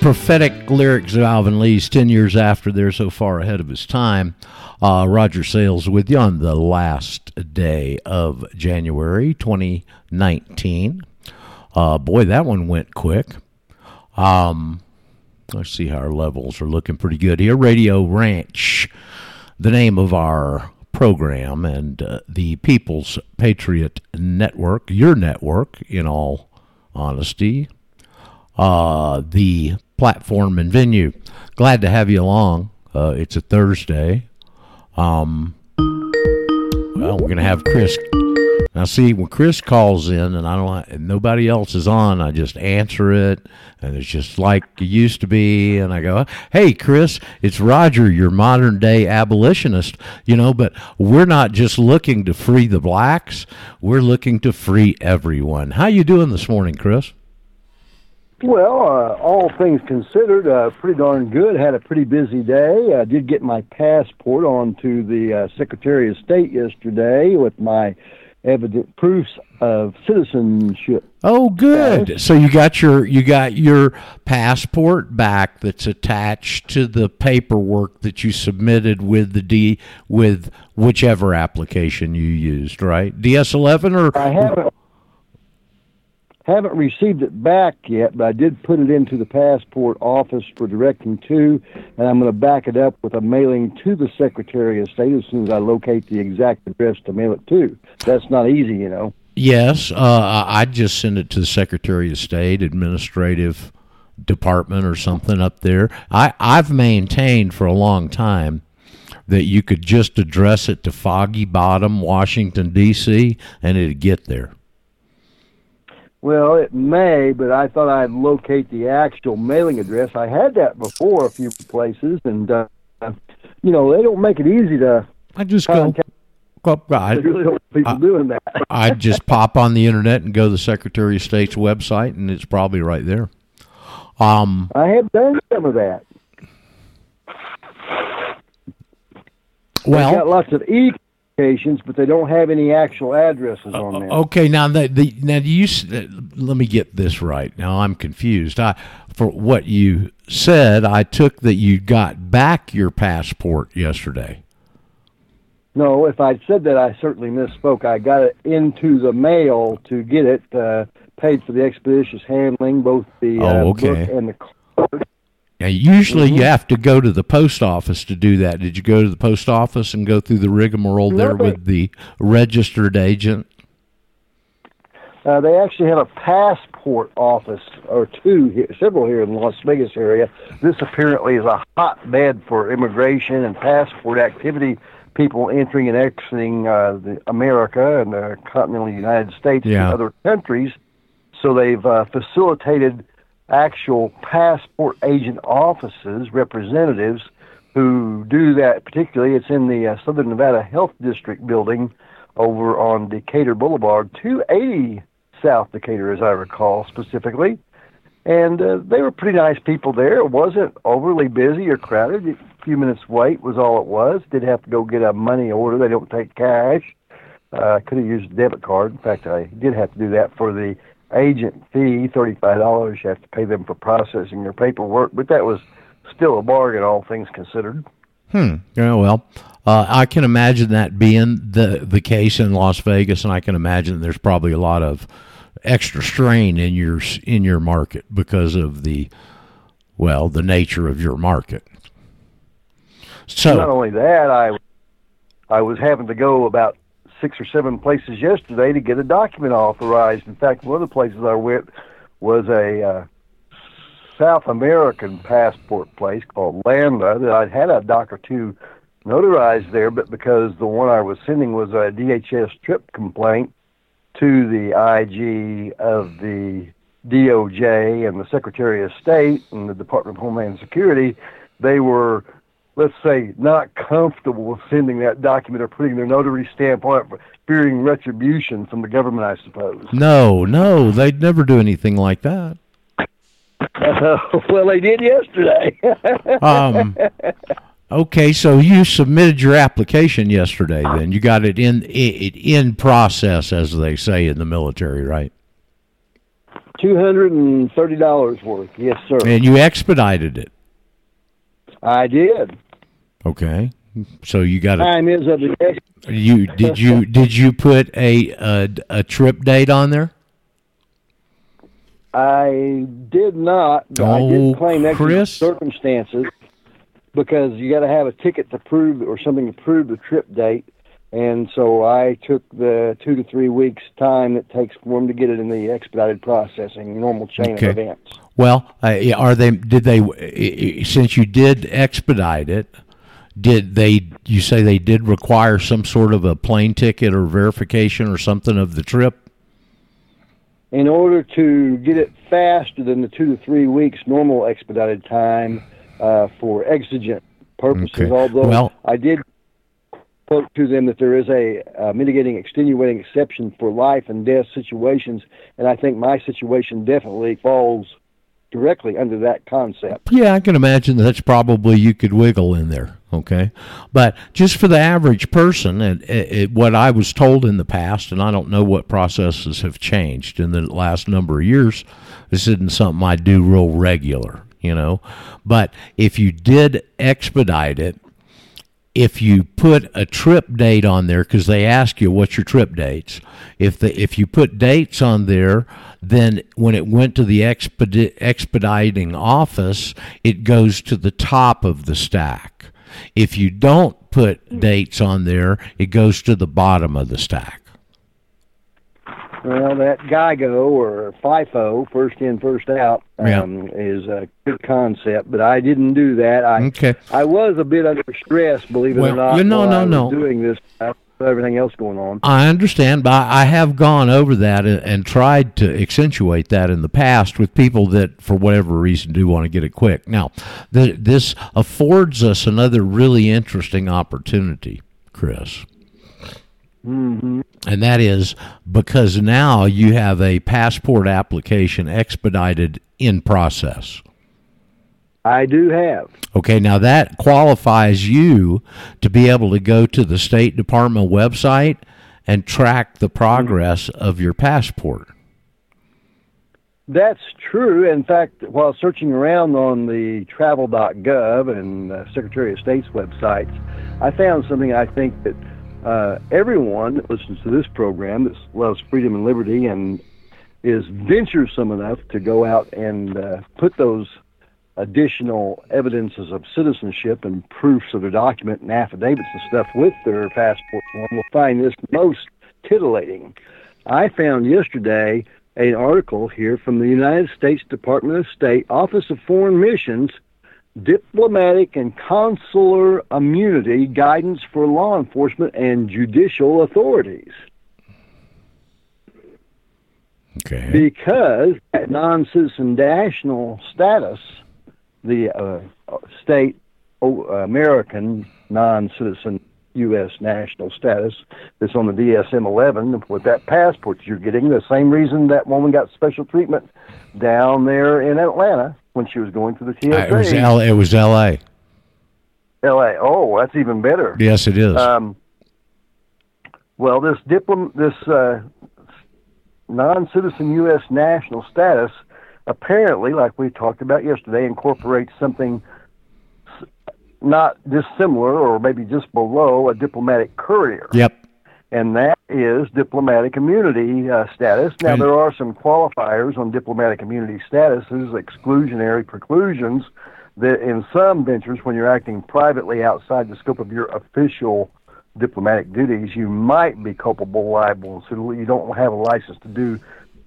Prophetic lyrics of Alvin Lee's 10 years after they're so far ahead of his time. Roger Sayles with you on the last day of January 2019. Boy, that one went quick. Let's see how our levels are looking pretty good here. Radio Ranch, the name of our program, and the People's Patriot Network, your network in all honesty, the platform and venue. Glad to have you along. It's a Thursday. Well, we're gonna have Chris. Now, see, when Chris calls in and nobody else is on, I just answer it, and it's just like it used to be. And I go, "Hey, Chris, it's Roger, your modern day abolitionist. You know, but we're not just looking to free the blacks; we're looking to free everyone." How you doing this morning, Chris? Well, all things considered, pretty darn good. Had a pretty busy day. I did get my passport onto the Secretary of State yesterday with my evident proofs of citizenship. Oh, good. So you got your passport back that's attached to the paperwork that you submitted with with whichever application you used, right? DS 11 or I haven't received it back yet, but I did put it into the passport office for directing to, and I'm going to back it up with a mailing to the Secretary of State as soon as I locate the exact address to mail it to. That's not easy, you know. Yes, I just send it to the Secretary of State, administrative department or something up there. I've maintained for a long time that you could just address it to Foggy Bottom, Washington, D.C., and it'd get there. Well, it may, but I thought I'd locate the actual mailing address. I had that before a few places, and, you know, they don't make it easy to contact. I just pop on the Internet and go to the Secretary of State's website, and it's probably right there. I have done some of that. Well, I've got lots of but they don't have any actual addresses on there. Okay, now let me get this right. Now I'm confused. For what you said, I took that you got back your passport yesterday. No, if I said that, I certainly misspoke. I got it into the mail to get it paid for the expeditious handling, both the book and the card. Now, usually you have to go to the post office to do that. Did you go to the post office and go through the rigmarole there with the registered agent? They actually have a passport office or two, several here in the Las Vegas area. This apparently is a hotbed for immigration and passport activity, people entering and exiting America and the continental United States and other countries. So they've facilitated actual passport agent offices, representatives who do that particularly. It's in the Southern Nevada Health District building over on Decatur Boulevard, 280 South Decatur, as I recall specifically. And they were pretty nice people there. It wasn't overly busy or crowded. A few minutes wait was all it was. Did have to go get a money order. They don't take cash. I could have used a debit card. In fact, I did have to do that for the agent fee, $35. You have to pay them for processing your paperwork, but that was still a bargain, all things considered. Yeah, well, I can imagine that being the case in Las Vegas, and I can imagine there's probably a lot of extra strain in your market because of the nature of your market. So not only that, I was having to go about 6 or 7 places yesterday to get a document authorized. In fact, one of the places I went was a South American passport place called Landa that I'd had a doc or two notarized there, but because the one I was sending was a DHS trip complaint to the IG of the DOJ and the Secretary of State and the Department of Homeland Security, they were, let's say, not comfortable with sending that document or putting their notary stamp on it, fearing retribution from the government, I suppose. No, they'd never do anything like that. Well, they did yesterday. Okay, so you submitted your application yesterday. Then you got it in process, as they say in the military, right? $230 worth, yes, sir. And you expedited it. I did. Okay, so you got it. Time is of the day. Did you put a trip date on there? I did not. But I did claim extra circumstances because you got to have a ticket to prove or something to prove the trip date, and so I took the 2 to 3 weeks time that takes for them to get it in the expedited processing normal chain of events. Well, are they? Did they? Since you did expedite it, did they? You say they did require some sort of a plane ticket or verification or something of the trip? In order to get it faster than the 2 to 3 weeks normal expedited time for exigent purposes, although I did quote to them that there is a mitigating, extenuating exception for life and death situations, and I think my situation definitely falls directly under that concept. Yeah, I can imagine that's probably you could wiggle in there, okay? But just for the average person, and what I was told in the past, and I don't know what processes have changed in the last number of years, this isn't something I do real regular, you know? But if you did expedite it, if you put a trip date on there, because they ask you what's your trip dates, if you put dates on there, then when it went to the expediting office, it goes to the top of the stack. If you don't put dates on there, it goes to the bottom of the stack. Well, that GIGO or FIFO, first in, first out, is a good concept, but I didn't do that. I was a bit under stress, believe it or not, doing this with everything else going on. I understand, but I have gone over that and tried to accentuate that in the past with people that, for whatever reason, do want to get it quick. Now, this affords us another really interesting opportunity, Chris. Mm-hmm. And that is because now you have a passport application expedited in process. I do have. Okay, now that qualifies you to be able to go to the State Department website and track the progress of your passport. That's true. In fact, while searching around on the travel.gov and Secretary of State's websites, I found something I think that everyone that listens to this program that loves freedom and liberty and is venturesome enough to go out and put those additional evidences of citizenship and proofs of their document and affidavits and stuff with their passport form will find this most titillating. I found yesterday an article here from the United States Department of State, Office of Foreign Missions, Diplomatic and Consular Immunity Guidance for Law Enforcement and Judicial Authorities. Okay. Because that non-citizen national status, the state American non-citizen U.S. national status that's on the DSM 11, with that passport you're getting, the same reason that woman got special treatment down there in Atlanta when she was going through the TSA. It was L.A. L.A. Oh, that's even better. Yes, it is. Well, this non-citizen U.S. national status apparently, like we talked about yesterday, incorporates something not dissimilar or maybe just below a diplomatic courier. Yep. And that is diplomatic immunity status. Now, there are some qualifiers on diplomatic immunity statuses, exclusionary preclusions, that in some ventures, when you're acting privately outside the scope of your official diplomatic duties, you might be culpable, liable, and suitable. You don't have a license to do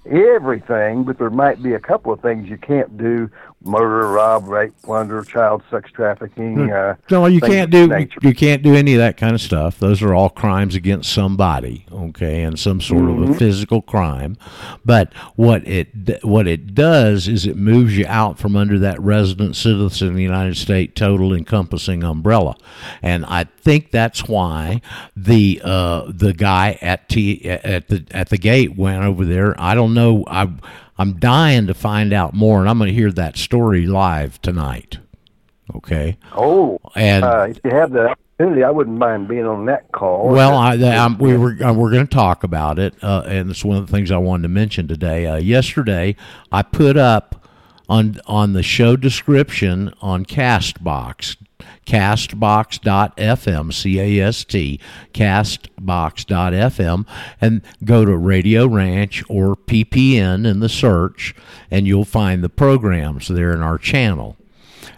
everything, but there might be a couple of things you can't do: murder, rob, rape, plunder, child sex trafficking. No, you can't do. You can't do any of that kind of stuff. Those are all crimes against somebody, okay, and some sort of a physical crime. But what it does is it moves you out from under that resident citizen of the United States total encompassing umbrella, and I think that's why the guy at the gate went over there. I don't know. I I'm dying to find out more, and I'm going to hear that story live tonight. Okay. Oh, and if you have the opportunity, I wouldn't mind being on that call. Well, we're going to talk about it, and it's one of the things I wanted to mention today. Yesterday, I put up on the show description on Castbox. Castbox.fm, C-A-S-T, Castbox.fm, and go to Radio Ranch or PPN in the search, and you'll find the programs there in our channel.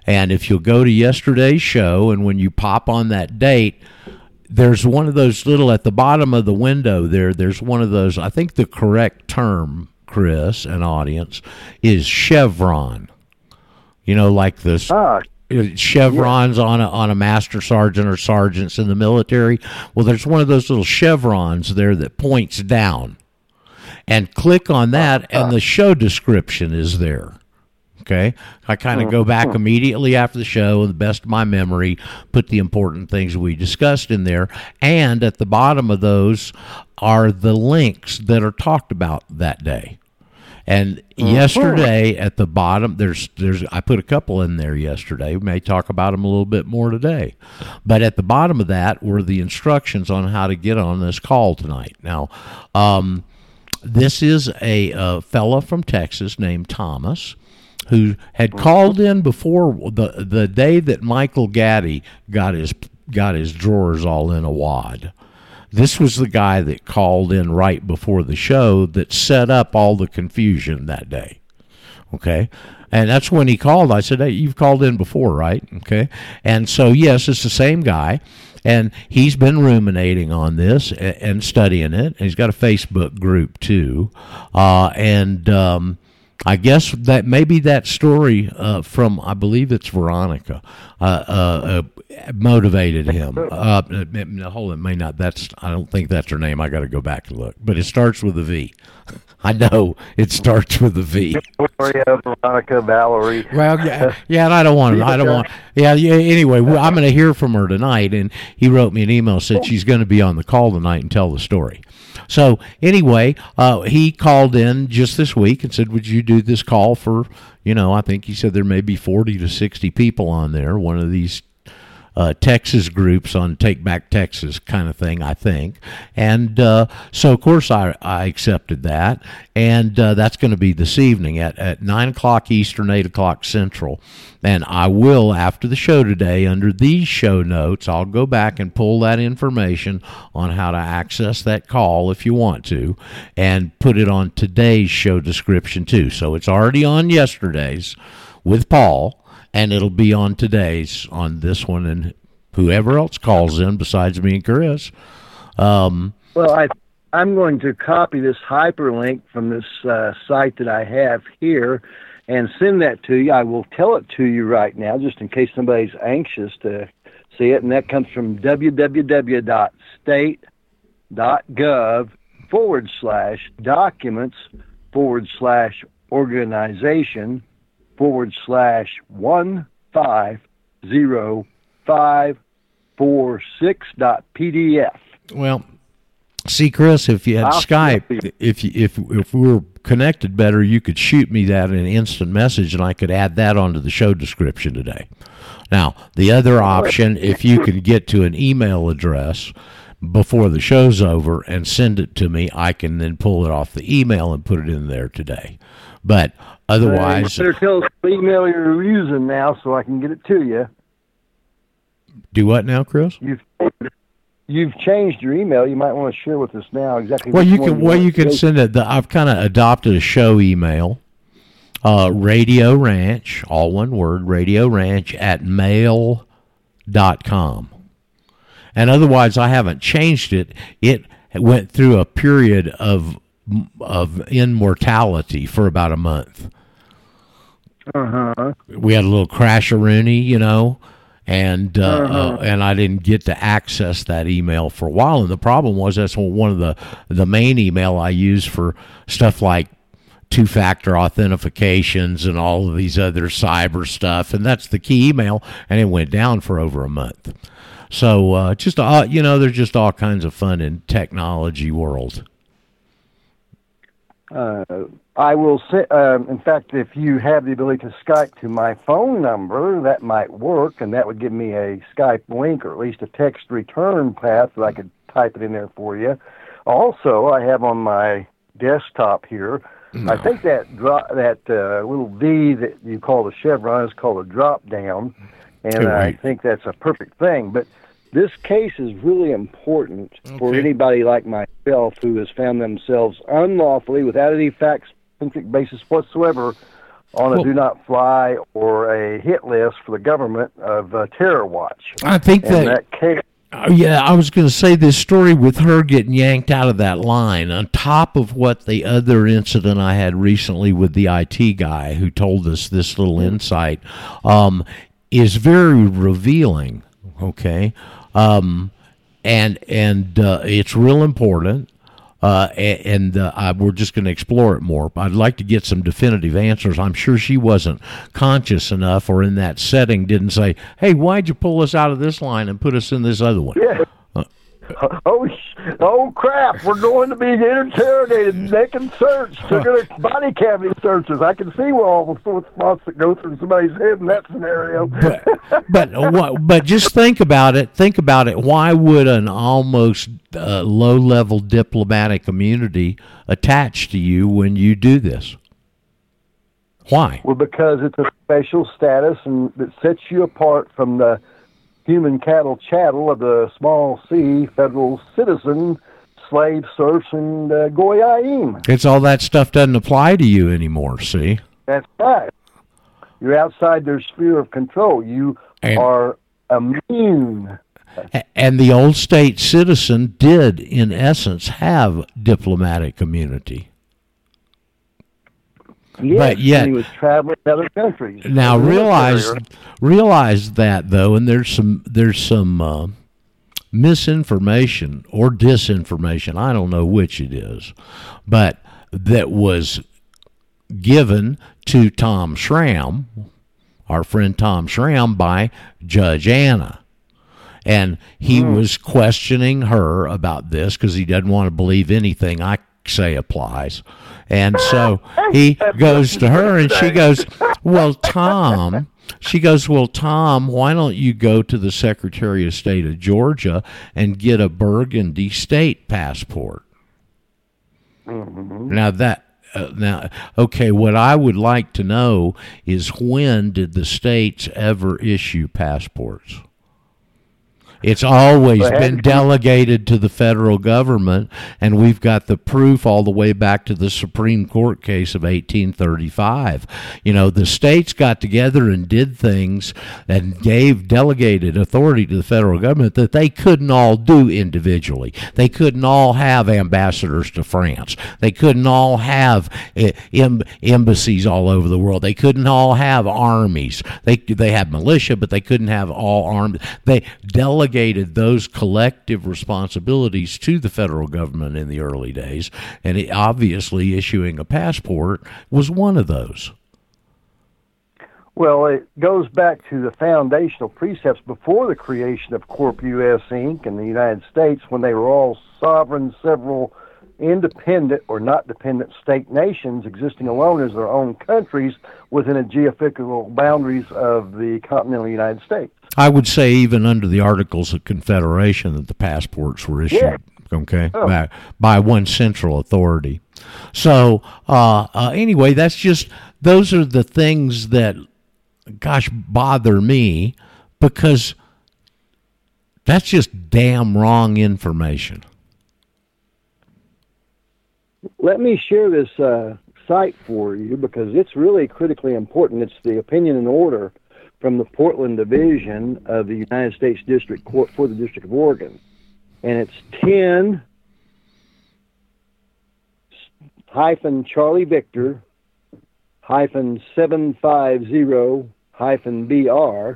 And if you'll go to yesterday's show, and when you pop on that date, there's one of those little, at the bottom of the window there, there's one of those, I think the correct term, Chris and audience, is chevron. You know, like this... chevrons on a master sergeant or sergeants in the military. Well, there's one of those little chevrons there that points down, and click on that, and the show description is there. Okay, I kind of go back immediately after the show, and the best of my memory, put the important things we discussed in there, and at the bottom of those are the links that are talked about that day. And yesterday at the bottom, there's I put a couple in there yesterday. We may talk about them a little bit more today. But at the bottom of that were the instructions on how to get on this call tonight. Now, this is a fella from Texas named Thomas who had called in before the day that Michael Gaddy got his drawers all in a wad. This was the guy that called in right before the show that set up all the confusion that day, okay? And that's when he called. I said, hey, you've called in before, right? Okay. And so, yes, it's the same guy, and he's been ruminating on this and studying it. He's got a Facebook group, too, I guess that maybe that story from, I believe it's Veronica, motivated him. Hold on, I don't think that's her name. I got to go back and look. But it starts with a V. I know it starts with a V. Veronica, Valerie. Well, yeah, and I don't want. Yeah. Anyway, I'm going to hear from her tonight, and he wrote me an email, said she's going to be on the call tonight and tell the story. So anyway, he called in just this week and said, would you do this call for, I think he said there may be 40 to 60 people on there, one of these Texas groups on Take Back Texas kind of thing, I think. And so, of course, I accepted that. And that's going to be this evening at 9 o'clock Eastern, 8 o'clock Central. And I will, after the show today, under these show notes, I'll go back and pull that information on how to access that call if you want to, and put it on today's show description, too. So it's already on yesterday's with Paul. And it'll be on today's, on this one, and whoever else calls in besides me and Chris. Well, I'm going to copy this hyperlink from this site that I have here and send that to you. I will tell it to you right now, just in case somebody's anxious to see it. And that comes from www.state.gov/documents/organization/1505546.pdf. Well, see, Chris, if you had Skype, if we were connected better, you could shoot me that in an instant message, and I could add that onto the show description today. Now, the other option, if you can get to an email address before the show's over and send it to me, I can then pull it off the email and put it in there today. But otherwise, you better tell us the email you're using now, so I can get it to you. Do what now, Chris? You've changed your email. You might want to share with us now exactly. Well, you can send it. I've kind of adopted a show email, Radio Ranch, all one word, Radio Ranch @mail.com. And otherwise, I haven't changed it. It went through a period of immortality for about a month. We had a little crash-a-rooney, and and I didn't get to access that email for a while. And the problem was that's one of the main email I use for stuff like two-factor authentications and all of these other cyber stuff. And that's the key email, and it went down for over a month. So there's just all kinds of fun in technology world. I will say, in fact, if you have the ability to Skype to my phone number, that might work, and that would give me a Skype link or at least a text return path that I could type it in there for you. Also, I have on my desktop here, I think that little V that you call the chevron is called a drop-down, and I think that's a perfect thing, but this case is really important for anybody like myself who has found themselves unlawfully, without any fact-centric basis whatsoever, on a do-not-fly or a hit list for the government of Terror Watch. I think that case... yeah, I was going to say this story with her getting yanked out of that line, on top of what the other incident I had recently with the IT guy who told us this little insight, is very revealing. Okay. And it's real important, we're just going to explore it more. I'd like to get some definitive answers. I'm sure she wasn't conscious enough, or in that setting didn't say, hey, why'd you pull us out of this line and put us in this other one? Yeah. Oh, crap, we're going to be interrogated, naked searched, they're going to body cavity searches. I can see all the thoughts that go through somebody's head in that scenario. But just think about it. Why would an almost low-level diplomatic immunity attach to you when you do this? Why? Well, because it's a special status and that sets you apart from the human cattle chattel of the small C federal citizen, slave, serfs, and goyim. It's all that stuff doesn't apply to you anymore, see? That's right. You're outside their sphere of control. You are immune. And the old state citizen did, in essence, have diplomatic immunity. Yes, but yet, he was traveling to other countries. Now realize that, though, and there's some misinformation or disinformation, I don't know which it is, but that was given to Tom Schram, our friend Tom Schram, by Judge Anna. And he was questioning her about this because he doesn't want to believe anything I say applies. And so he goes to her and she goes, well, Tom, why don't you go to the Secretary of State of Georgia and get a Burgundy state passport? Mm-hmm. Now, what I would like to know is, when did the states ever issue passports? It's always been delegated to the federal government, and we've got the proof all the way back to the Supreme Court case of 1835. You know, the states got together and did things and gave delegated authority to the federal government that they couldn't all do individually. They couldn't all have ambassadors to France. They couldn't all have embassies all over the world. They couldn't all have armies. They had militia, but they couldn't have all armed. They delegated those collective responsibilities to the federal government in the early days, and obviously issuing a passport was one of those. Well, it goes back to the foundational precepts before the creation of Corp. U.S. Inc. in the United States, when they were all sovereign, several independent or not dependent state nations existing alone as their own countries within the geographical boundaries of the continental United States. I would say even under the Articles of Confederation that the passports were issued, by one central authority. So anyway, that's just, those are the things that, gosh, bother me, because that's just damn wrong information. Let me share this site for you, because it's really critically important. It's the opinion and order from the Portland Division of the United States District Court for the District of Oregon. And it's 10-Charlie Victor-750-BR,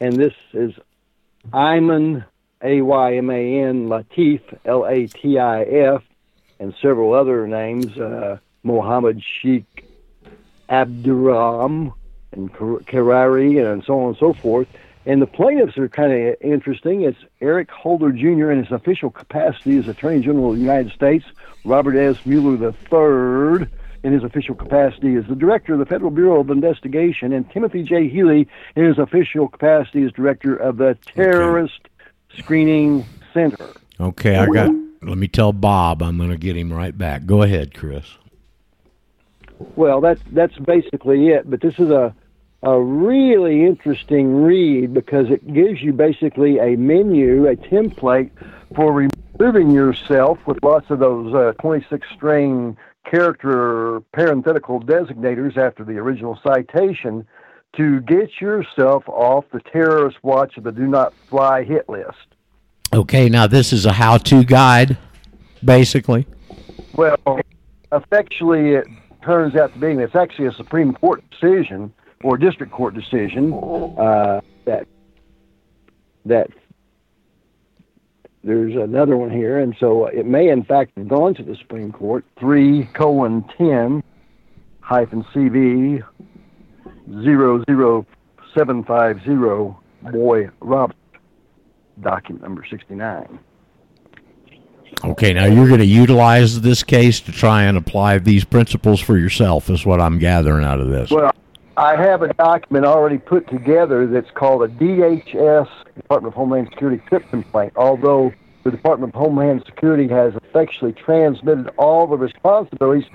and this is Ayman, A-Y-M-A-N, Latif, L-A-T-I-F, and several other names, Mohammed Sheikh Abdurrahman, and Karari, and so on and so forth. And the plaintiffs are kind of interesting. It's Eric Holder Jr. in his official capacity as Attorney General of the United States, Robert S. Mueller III, in his official capacity as the director of the Federal Bureau of Investigation, and Timothy J. Healy in his official capacity as director of the Terrorist Screening Center. Okay, I got. Let me tell Bob I'm going to get him right back. Go ahead, Chris. Well, that's basically it. But this is a really interesting read because it gives you basically a menu, a template for removing yourself with lots of those 26-string character parenthetical designators after the original citation to get yourself off the terrorist watch of the Do Not Fly hit list. Okay, now this is a how-to guide, basically. Well, effectually it turns out to be, and it's actually a Supreme Court decision or district court decision that there's another one here, and so it may in fact have gone to the Supreme Court, 3:10-CV 00750 Boy Robert, document number 69. Okay, now you're going to utilize this case to try and apply these principles for yourself, is what I'm gathering out of this. Well, I have a document already put together that's called a DHS, Department of Homeland Security, tip complaint, although the Department of Homeland Security has effectually transmitted all the responsibilities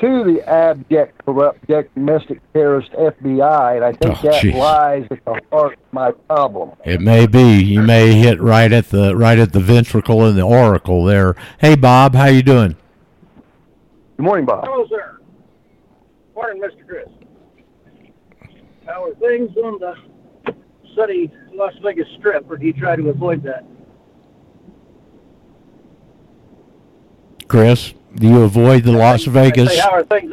to the abject, corrupt, domestic terrorist FBI, and I think lies at the heart of my problem. It may be. You may hit right at the ventricle and the oracle there. Hey, Bob, how you doing? Good morning, Bob. Hello, sir. Morning, Mr. Chris. How are things on the sunny Las Vegas Strip, or do you try to avoid that? Chris? Do you avoid the Las Vegas? Say, how are things?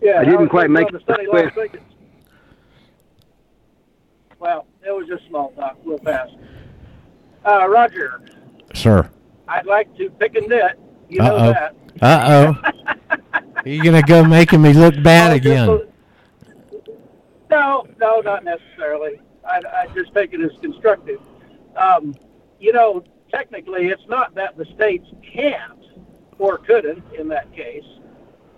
Yeah, I didn't quite make it. Las Vegas? Well, it was just small talk, real fast. Roger. Sir. I'd like to pick a nit. You know that. You're gonna go making me look bad again. No, not necessarily. I just take it as constructive. Technically, it's not that the states can't or couldn't, in that case,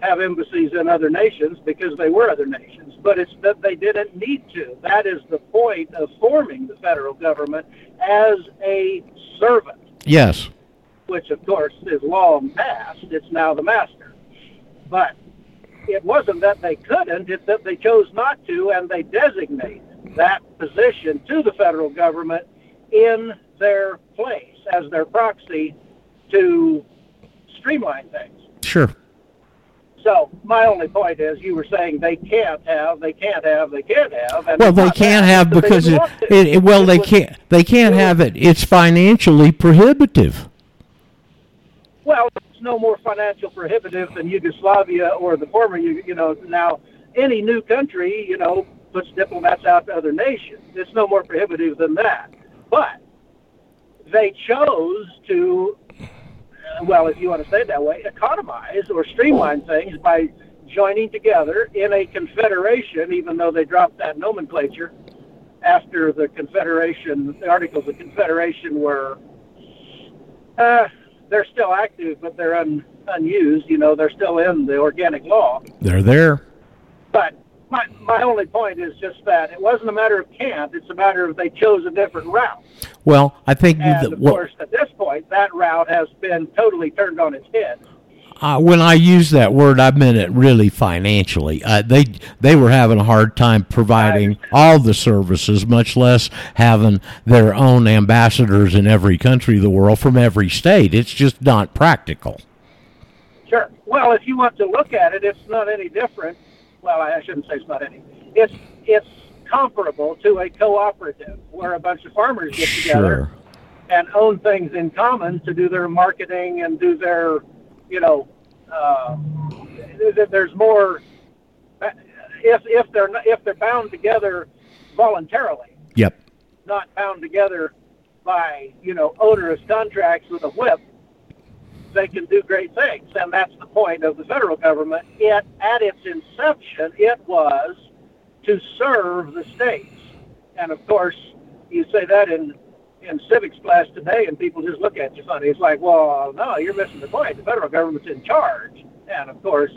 have embassies in other nations because they were other nations, but it's that they didn't need to. That is the point of forming the federal government as a servant. Yes. Which, of course, is long past. It's now the master. But it wasn't that they couldn't, it's that they chose not to, and they designate that position to the federal government in their place as their proxy to streamline things. Sure. So my only point is, you were saying they can't have. And well, they can't have because they can't have it. It's financially prohibitive. Well, it's no more financial prohibitive than Yugoslavia or the former. Now any new country puts diplomats out to other nations. It's no more prohibitive than that. But they chose to. Well, if you want to say it that way, economize or streamline things by joining together in a confederation, even though they dropped that nomenclature after the Confederation, the Articles of Confederation were, they're still active, but they're unused. They're still in the organic law. They're there. But my only point is just that it wasn't a matter of can't, it's a matter of they chose a different route. Well, I think... Of course, at this point, that route has been totally turned on its head. When I use that word, I meant it really financially. They were having a hard time providing all the services, much less having their own ambassadors in every country of the world from every state. It's just not practical. Sure. Well, if you want to look at it, it's not any different. Well, I shouldn't say it's not any. It's comparable to a cooperative where a bunch of farmers get together and own things in common to do their marketing and do their, there's more if they're bound together voluntarily. Yep. Not bound together by onerous contracts with a whip. They can do great things, and that's the point of the federal government. It, at its inception, it was to serve the states. And, of course, you say that in in civics class today, and people just look at you funny. It's like, well, no, you're missing the point. The federal government's in charge. And, of course,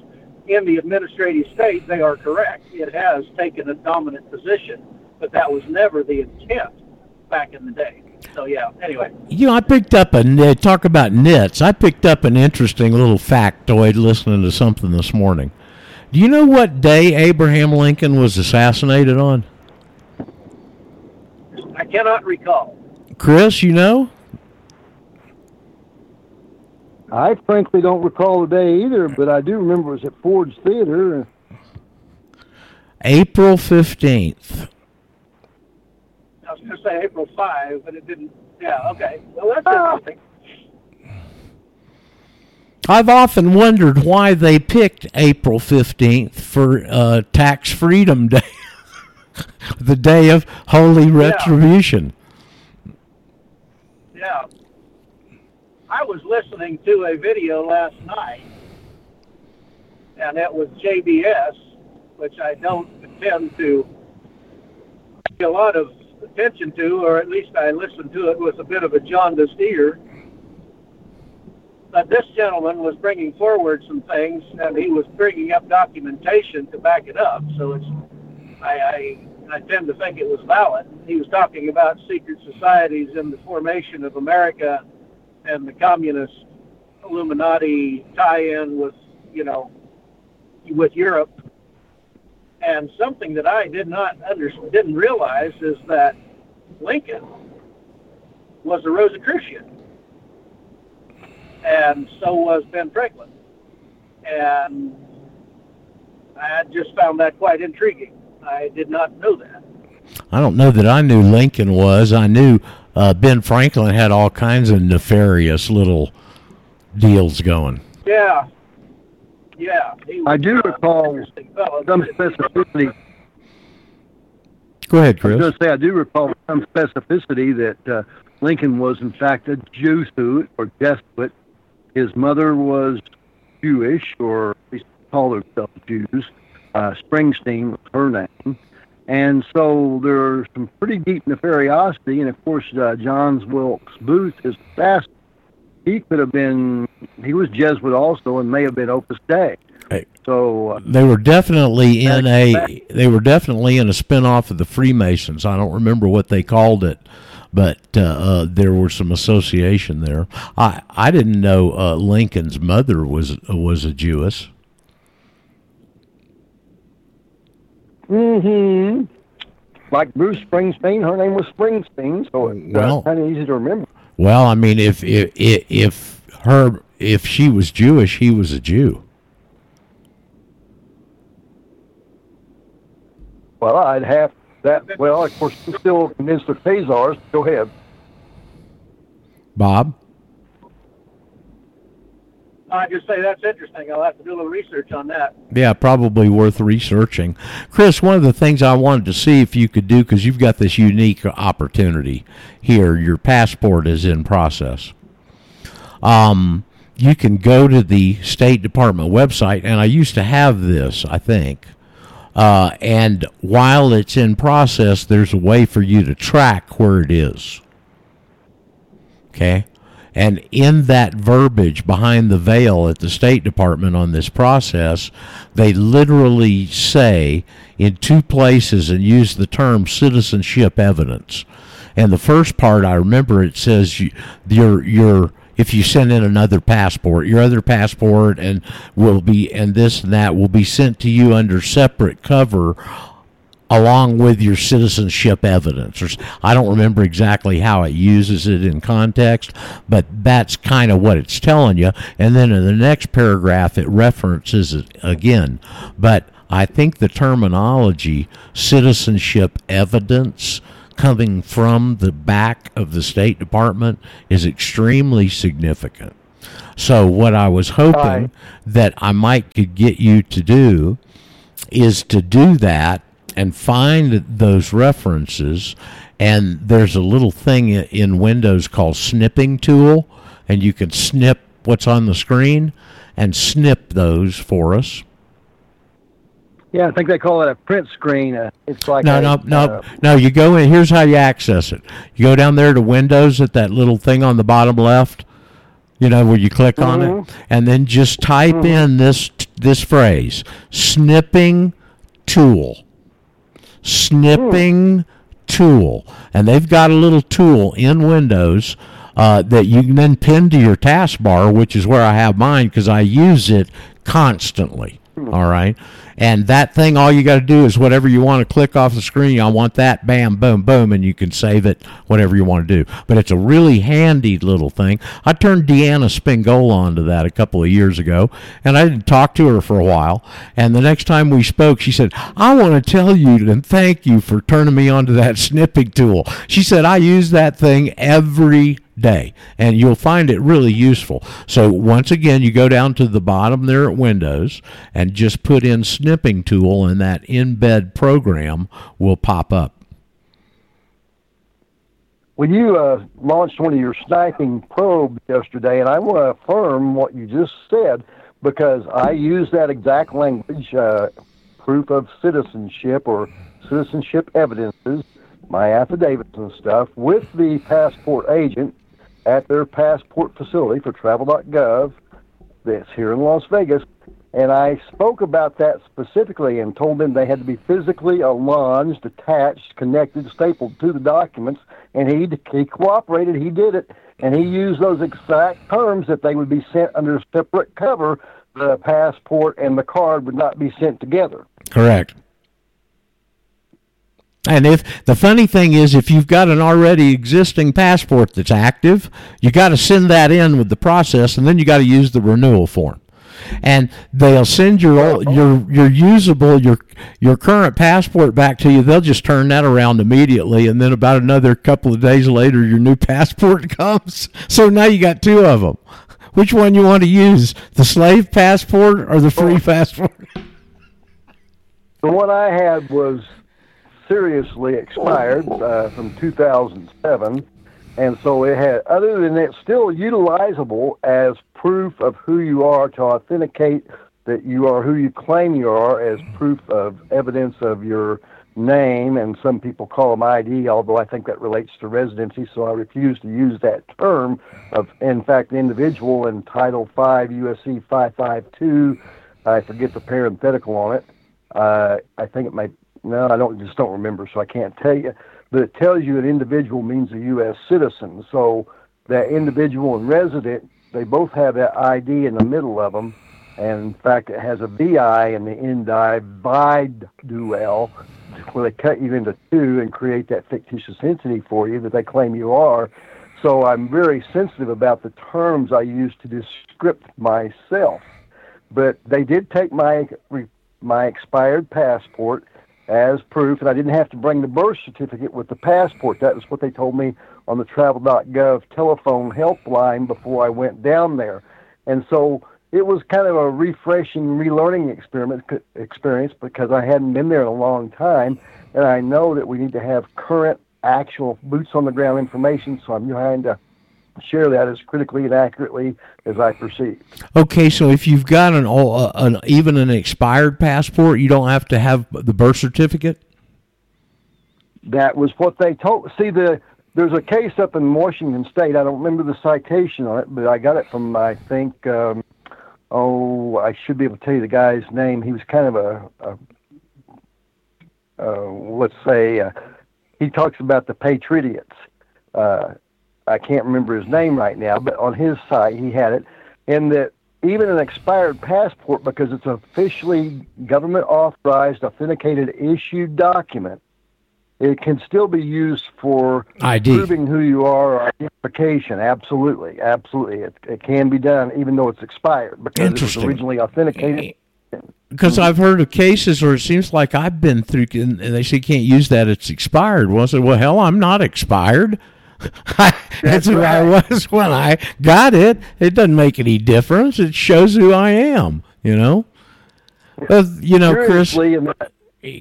in the administrative state, they are correct. It has taken a dominant position, but that was never the intent back in the day. So, yeah, anyway. You know, I picked up talk about nits. I picked up an interesting little factoid listening to something this morning. Do you know what day Abraham Lincoln was assassinated on? I cannot recall. Chris, you know? I frankly don't recall the day either, but I do remember it was at Ford's Theater. April 15th. I was going to say April 5, but it didn't. Yeah, okay. Well, that's interesting. I've often wondered why they picked April 15th for Tax Freedom Day, the day of holy retribution. Yeah. I was listening to a video last night, and that was JBS, which I don't intend to pay a lot of attention to, or at least I listened to it with a bit of a jaundiced ear. But this gentleman was bringing forward some things, and he was bringing up documentation to back it up. So I tend to think it was valid. He was talking about secret societies and the formation of America and the communist Illuminati tie-in with Europe. And something that I didn't realize is that Lincoln was a Rosicrucian. And so was Ben Franklin. And I just found that quite intriguing. I did not know that. I don't know that I knew Lincoln was. I knew Ben Franklin had all kinds of nefarious little deals going. Yeah. Yeah. I do recall some specificity. Go ahead, Chris. I was going to say, I do recall some specificity that Lincoln was, in fact, a Jesuit or Jesuit. His mother was Jewish, or at least called herself Jews. Springsteen was her name. And so there's some pretty deep nefariosity. And, of course, John Wilkes Booth is fast. He was Jesuit also and may have been Opus Dei. So they were definitely in a spinoff of the Freemasons. I don't remember what they called it, but there was some association there. I didn't know Lincoln's mother was a Jewess. Mm-hmm. Like Bruce Springsteen, her name was Springsteen, so it's kind of easy to remember. Well, I mean, if she was Jewish, he was a Jew. Well, I'd have that. Well, of course, I'm still convinced they're Khazars. Go ahead, Bob. I just say that's interesting. I'll have to do a little research on that. Yeah, probably worth researching. Chris, one of the things I wanted to see if you could do, because you've got this unique opportunity here. Your passport is in process. You can go to the State Department website, and I used to have this, I think. And while it's in process, there's a way for you to track where it is. Okay? And in that verbiage behind the veil at the State Department on this process, they literally say in two places and use the term citizenship evidence. And the first part, I remember it says if you send in another passport, your other passport and this and that will be sent to you under separate cover along with your citizenship evidence. Or, I don't remember exactly how it uses it in context, but that's kind of what it's telling you. And then in the next paragraph, it references it again. But I think the terminology, citizenship evidence, coming from the back of the State Department is extremely significant. So what I was hoping that I could get you to do is to do that and find those references. And there's a little thing in Windows called snipping tool, and you can snip what's on the screen and snip those for us. Yeah, I think they call it a print screen. It's like no. You go in. Here's how you access it. You go down there to Windows at that little thing on the bottom left. You know where you click on it, and then just type in this phrase: snipping tool, snipping tool. And they've got a little tool in Windows that you can then pin to your taskbar, which is where I have mine because I use it constantly. All right, and that thing, all you got to do is whatever you want to click off the screen. I want that, bam, boom, boom, and you can save it, whatever you want to do. But it's a really handy little thing. I turned Deanna Spingola onto that a couple of years ago, and I didn't talk to her for a while. And the next time we spoke, she said, "I want to tell you and thank you for turning me onto that snipping tool." She said, "I use that thing every day, and you'll find it really useful." So once again, you go down to the bottom there at Windows and just put in snipping tool, and that embed program will pop up. Well, you launched one of your sniping probes yesterday, and I want to affirm what you just said because I use that exact language, proof of citizenship or citizenship evidences, my affidavits and stuff, with the passport agent at their passport facility for travel.gov that's here in Las Vegas. And I spoke about that specifically and told them they had to be physically aligned, attached, connected, stapled to the documents. And he cooperated. He did it. And he used those exact terms that they would be sent under a separate cover. The passport and the card would not be sent together. Correct. And if the funny thing is, if you've got an already existing passport that's active, you got to send that in with the process, and then you got to use the renewal form. And they'll send your current passport back to you. They'll just turn that around immediately, and then about another couple of days later, your new passport comes. So now you got two of them. Which one you want to use, the slave passport or the free passport? The one I had was seriously expired from 2007, and so it had, other than it's still utilizable as proof of who you are to authenticate that you are who you claim you are, as proof of evidence of your name, and some people call them ID, although I think that relates to residency, so I refuse to use that term of, in fact, individual in Title 5 USC 552, I forget the parenthetical on it, I think it might. No, I don't remember, so I can't tell you. But it tells you an individual means a U.S. citizen. So that individual and resident, they both have that ID in the middle of them. And in fact, it has a VI in the end, bidual, where they cut you into two and create that fictitious entity for you that they claim you are. So I'm very sensitive about the terms I use to descript myself. But they did take my expired passport as proof, and I didn't have to bring the birth certificate with the passport. That was what they told me on the travel.gov telephone helpline before I went down there. And so it was kind of a refreshing, relearning experience because I hadn't been there in a long time, and I know that we need to have current, actual, boots-on-the-ground information, so I'm trying to share that as critically and accurately as I perceive. Okay, so if you've got an expired passport, you don't have to have the birth certificate? That was what they told. See, there's a case up in Washington State. I don't remember the citation on it, but I got it from, I think, I should be able to tell you the guy's name. He was kind of a he talks about the Patriots. I can't remember his name right now, but on his site he had it, and that even an expired passport, because it's an officially government-authorized, authenticated, issued document, it can still be used for ID, proving who you are, or identification. Absolutely, absolutely. It can be done, even though it's expired, because it was originally authenticated. Because I've heard of cases where it seems like I've been through, and they say you can't use that, it's expired. Well, I said, well, hell, I'm not expired. That's who right. I was when I got it. It doesn't make any difference. It shows who I am, you know. Chris,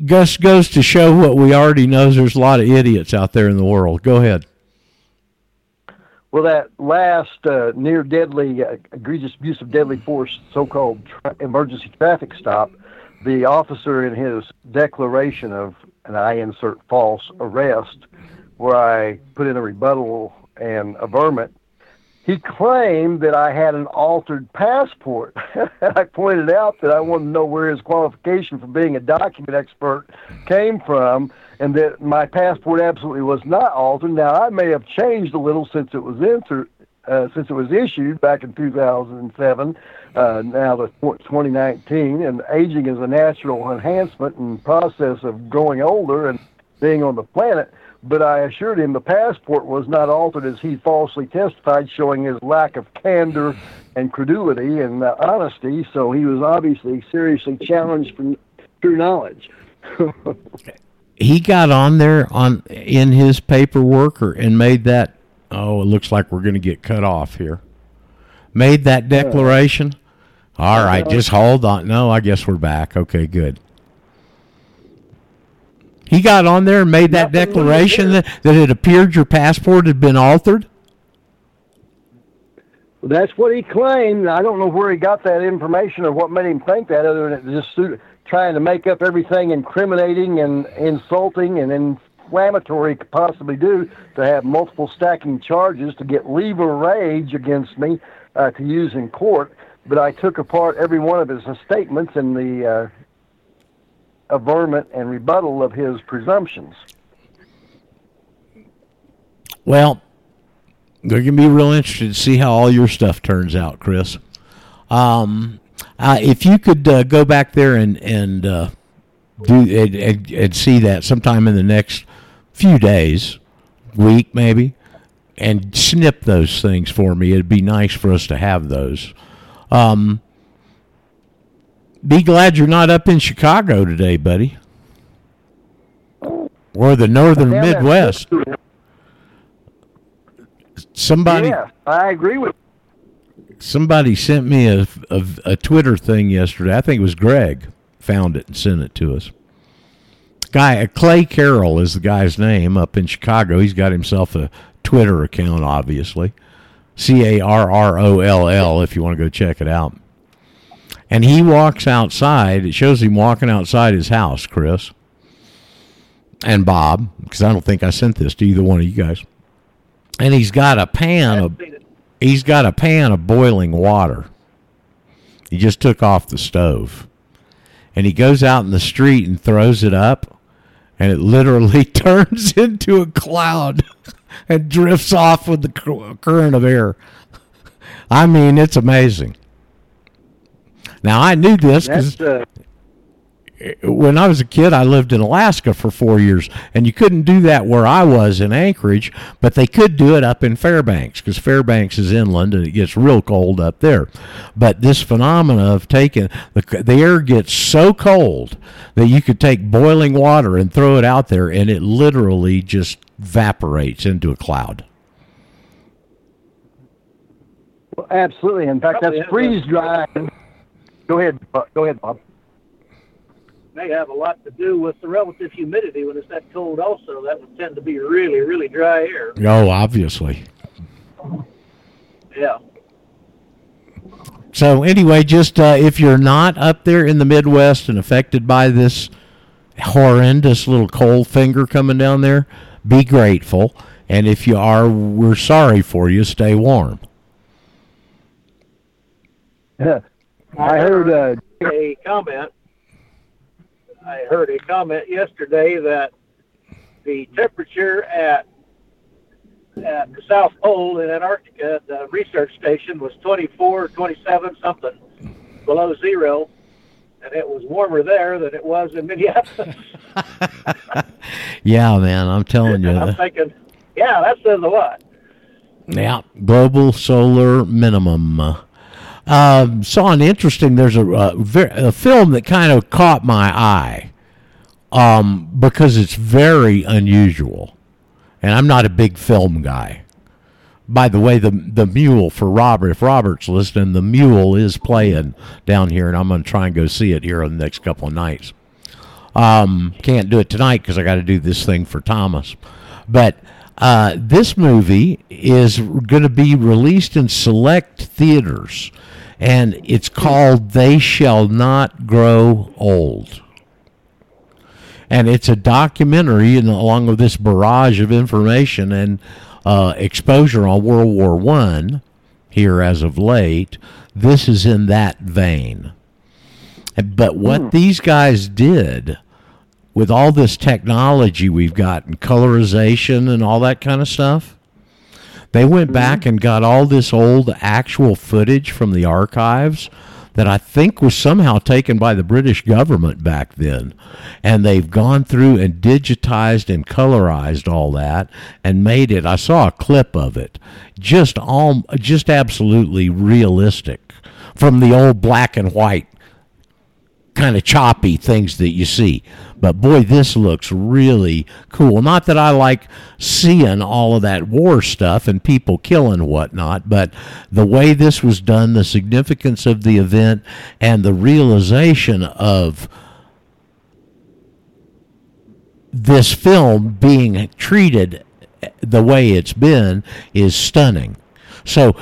Gus goes to show what we already know. There's a lot of idiots out there in the world. Go ahead. Well, that last near-deadly, egregious use of deadly force, so-called emergency traffic stop The officer in his declaration of, and I insert false arrest, where I put in a rebuttal and averment, he claimed that I had an altered passport. I pointed out that I wanted to know where his qualification for being a document expert came from, and that my passport absolutely was not altered. Now, I may have changed a little since it was issued back in 2007, now to 2019, and aging is a natural enhancement and process of growing older and being on the planet. But I assured him the passport was not altered, as he falsely testified, showing his lack of candor and credulity and honesty. So he was obviously seriously challenged for true knowledge. He got on there in his paperwork and made that, it looks like we're going to get cut off here, made that declaration. All right, just hold on. No, I guess we're back. Okay, good. He got on there and made that declaration that it appeared your passport had been altered? Well, that's what he claimed. I don't know where he got that information or what made him think that, other than it just trying to make up everything incriminating and insulting and inflammatory he could possibly do, to have multiple stacking charges, to get leverage against me to use in court. But I took apart every one of his statements and the... averment and rebuttal of his presumptions. Well, they're going to be real interested to see how all your stuff turns out, Chris. If you could go back there and do and see that sometime in the next few days, week maybe, and snip those things for me, it'd be nice for us to have those. Be glad you're not up in Chicago today, buddy. Or the northern Midwest. Somebody, yeah, I agree with you. Somebody sent me a Twitter thing yesterday. I think it was Greg found it and sent it to us. Clay Carroll is the guy's name up in Chicago. He's got himself a Twitter account, obviously. Carroll, if you want to go check it out. And he walks outside. It shows him walking outside his house, Chris. And Bob, because I don't think I sent this to either one of you guys. And he's got a pan of boiling water. He just took off the stove. And he goes out in the street and throws it up, and it literally turns into a cloud and drifts off with the current of air. I mean, it's amazing. Now, I knew this because when I was a kid, I lived in Alaska for 4 years, and you couldn't do that where I was in Anchorage, but they could do it up in Fairbanks, because Fairbanks is inland, and it gets real cold up there. But this phenomena of taking the air gets so cold that you could take boiling water and throw it out there, and it literally just evaporates into a cloud. Well, absolutely. In fact, that's freeze-drying. Go ahead, Bob. May have a lot to do with the relative humidity when it's that cold also. That would tend to be really, really dry air. Oh, obviously. Yeah. So anyway, just if you're not up there in the Midwest and affected by this horrendous little cold finger coming down there, be grateful. And if you are, we're sorry for you. Stay warm. Yeah. I heard a comment yesterday that the temperature at the South Pole in Antarctica, the research station, was 24, 27, something below zero, and it was warmer there than it was in Minneapolis. Yeah, man, I'm telling you. I'm thinking, yeah, that says a lot. Yeah, global solar minimum. Saw an interesting, there's a film that kind of caught my eye because it's very unusual, and I'm not a big film guy. By the way, the Mule for Robert, if Robert's listening, the Mule is playing down here, and I'm going to try and go see it here in the next couple of nights. Can't do it tonight because I got to do this thing for Thomas. But this movie is going to be released in select theaters, and it's called They Shall Not Grow Old. And it's a documentary, and along with this barrage of information and exposure on World War I here as of late, this is in that vein. But what these guys did with all this technology we've got and colorization and all that kind of stuff, they went back and got all this old actual footage from the archives that I think was somehow taken by the British government back then. And they've gone through and digitized and colorized all that and made it. I saw a clip of it, just absolutely realistic from the old black and white kind of choppy things that you see. But boy, this looks really cool. Not that I like seeing all of that war stuff and people killing and whatnot, but the way this was done, the significance of the event, and the realization of this film being treated the way it's been is stunning. So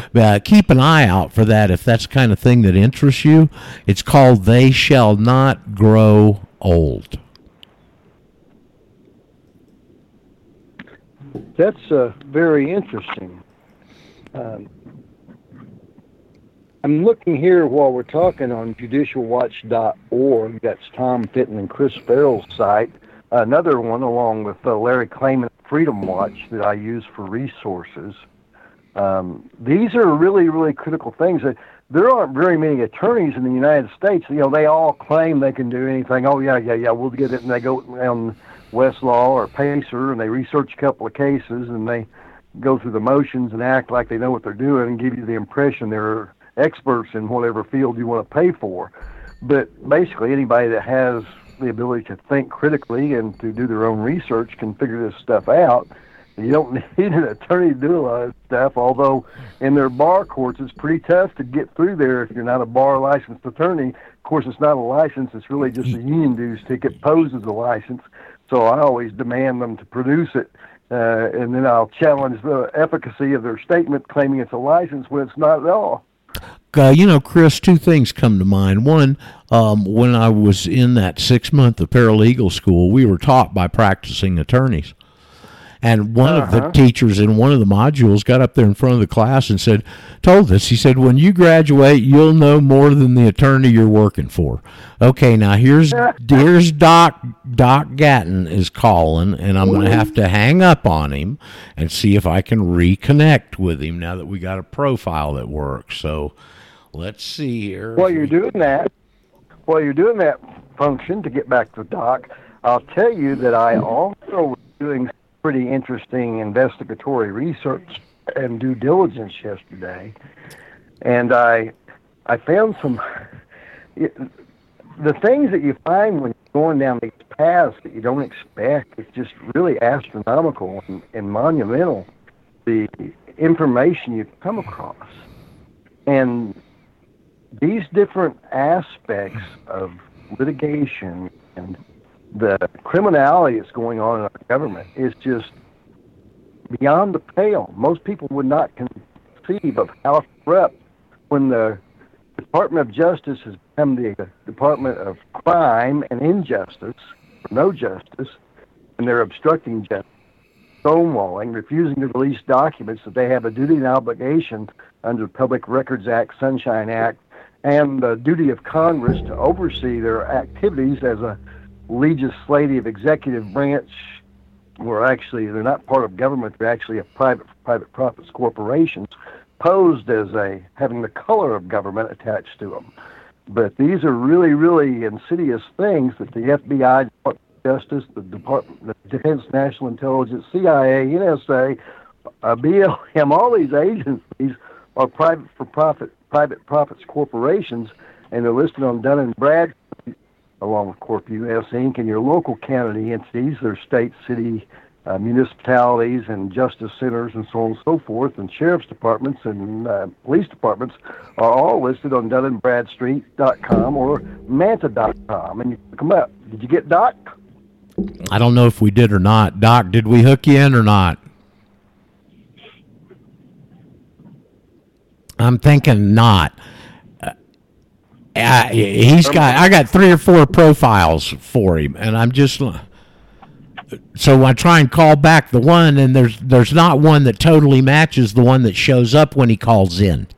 keep an eye out for that if that's the kind of thing that interests you. It's called They Shall Not Grow Old. That's very interesting. I'm looking here while we're talking on judicialwatch.org. That's Tom Fitton and Chris Farrell's site. Another one along with Larry Klayman and Freedom Watch that I use for resources. These are really, really critical things. There aren't very many attorneys in the United States. You know, they all claim they can do anything. Oh, yeah, we'll get it. And they go on Westlaw or Pacer, and they research a couple of cases, and they go through the motions and act like they know what they're doing and give you the impression they're experts in whatever field you want to pay for. But basically, anybody that has the ability to think critically and to do their own research can figure this stuff out. You don't need an attorney to do a lot of stuff, although in their bar courts it's pretty tough to get through there if you're not a bar licensed attorney. Of course, it's not a license. It's really just a union dues ticket posed as a license. So I always demand them to produce it, and then I'll challenge the efficacy of their statement claiming it's a license when it's not at all. You know, Chris, two things come to mind. One, when I was in that 6 month of paralegal school, we were taught by practicing attorneys. And one of the teachers in one of the modules got up there in front of the class and told us, when you graduate, you'll know more than the attorney you're working for. Okay, now here's Doc. Doc Gatton is calling, and I'm going to have to hang up on him and see if I can reconnect with him now that we got a profile that works. So let's see here. While you're doing that function to get back to Doc, I'll tell you that I also was doing pretty interesting investigatory research and due diligence yesterday, and I found the things that you find when you're going down these paths that you don't expect. It's just really astronomical and monumental, the information you come across. And these different aspects of litigation and the criminality that's going on in our government is just beyond the pale. Most people would not conceive of how corrupt, when the Department of Justice has become the Department of Crime and Injustice, or no justice, and they're obstructing justice, stonewalling, refusing to release documents that they have a duty and obligation under Public Records Act, Sunshine Act, and the duty of Congress to oversee their activities as a legislative executive branch, where actually they're not part of government, they're actually a private profits corporations posed as having the color of government attached to them. But these are really, really insidious things that the FBI, Department of Justice, the Department of Defense, National Intelligence, CIA, NSA, BLM, all these agencies are private profits corporations, and they're listed on Dun & Bradstreet, along with Corp. U.S. Inc. and your local county entities, their state, city, municipalities and justice centers and so on and so forth, and sheriff's departments and police departments are all listed on DunlandBradstreet.com or Manta.com, and you can come up. Did you get Doc? I don't know if we did or not. Doc, did we hook you in or not? I'm thinking not. I got three or four profiles for him, and I'm just... So I try and call back the one, and there's not one that totally matches the one that shows up when he calls in.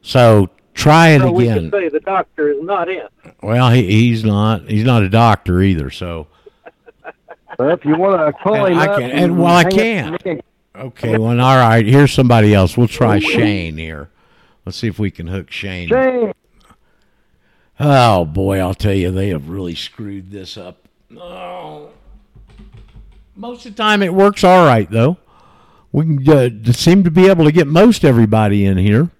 So try it again. We can say the doctor is not in. Well, he's not. He's not a doctor either. So, well, if you want to call him, I can. Okay. Well, all right. Here's somebody else. We'll try Shane here. Let's see if we can hook Shane. Shane. Oh boy, I'll tell you, they have really screwed this up. Oh. Most of the time it works all right, though. We can, seem to be able to get most everybody in here.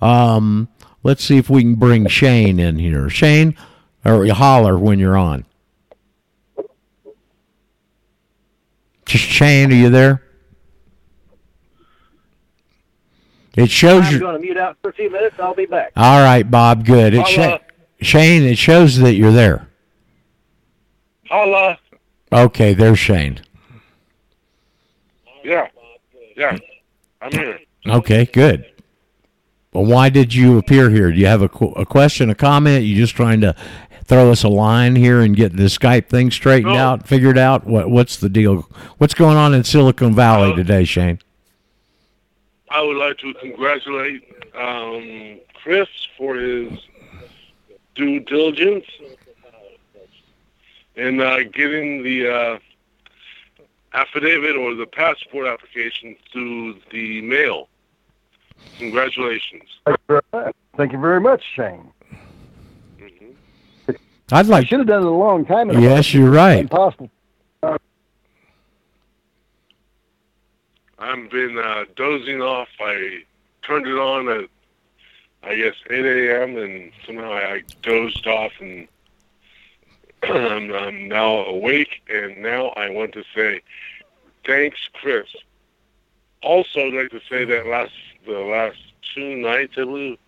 Let's see if we can bring Shane in here. Shane, or you holler when you're on. Shane, are you there? It shows I'm going to mute out for a few minutes. I'll be back. All right, Bob. Good. Shane, it shows that you're there. Holla. Okay, there's Shane. Yeah, I'm here. Okay, good. Well, why did you appear here? Do you have a question, a comment? You just trying to throw us a line here and get the Skype thing straightened out, figured out? What's the deal? What's going on in Silicon Valley today, Shane? I would like to congratulate Chris for his due diligence in getting the affidavit or the passport application through the mail. Congratulations. Thank you very much, Shane. Mm-hmm. I should have done it a long time ago. Yes, you're right. Impossible. I've been dozing off. I turned it on at, I guess, 8 a.m., and somehow I dozed off and... I'm now awake, and now I want to say thanks, Chris. Also, I'd like to say that the last two nights, I believe,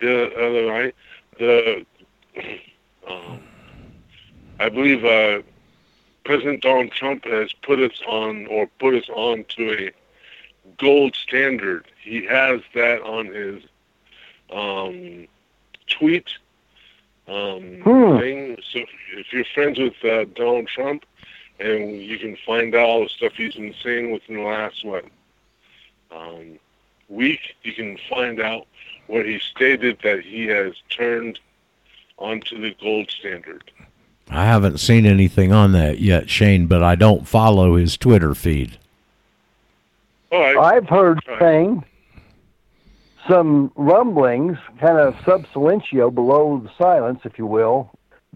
the other night, I believe President Donald Trump has put us on to a gold standard. He has that on his tweet. Thing. So if you're friends with Donald Trump, and you can find out all the stuff he's been saying within the last week, you can find out where he stated that he has turned onto the gold standard. I haven't seen anything on that yet, Shane, but I don't follow his Twitter feed. All right. I've heard things. Some rumblings, kind of sub silentio, below the silence, if you will,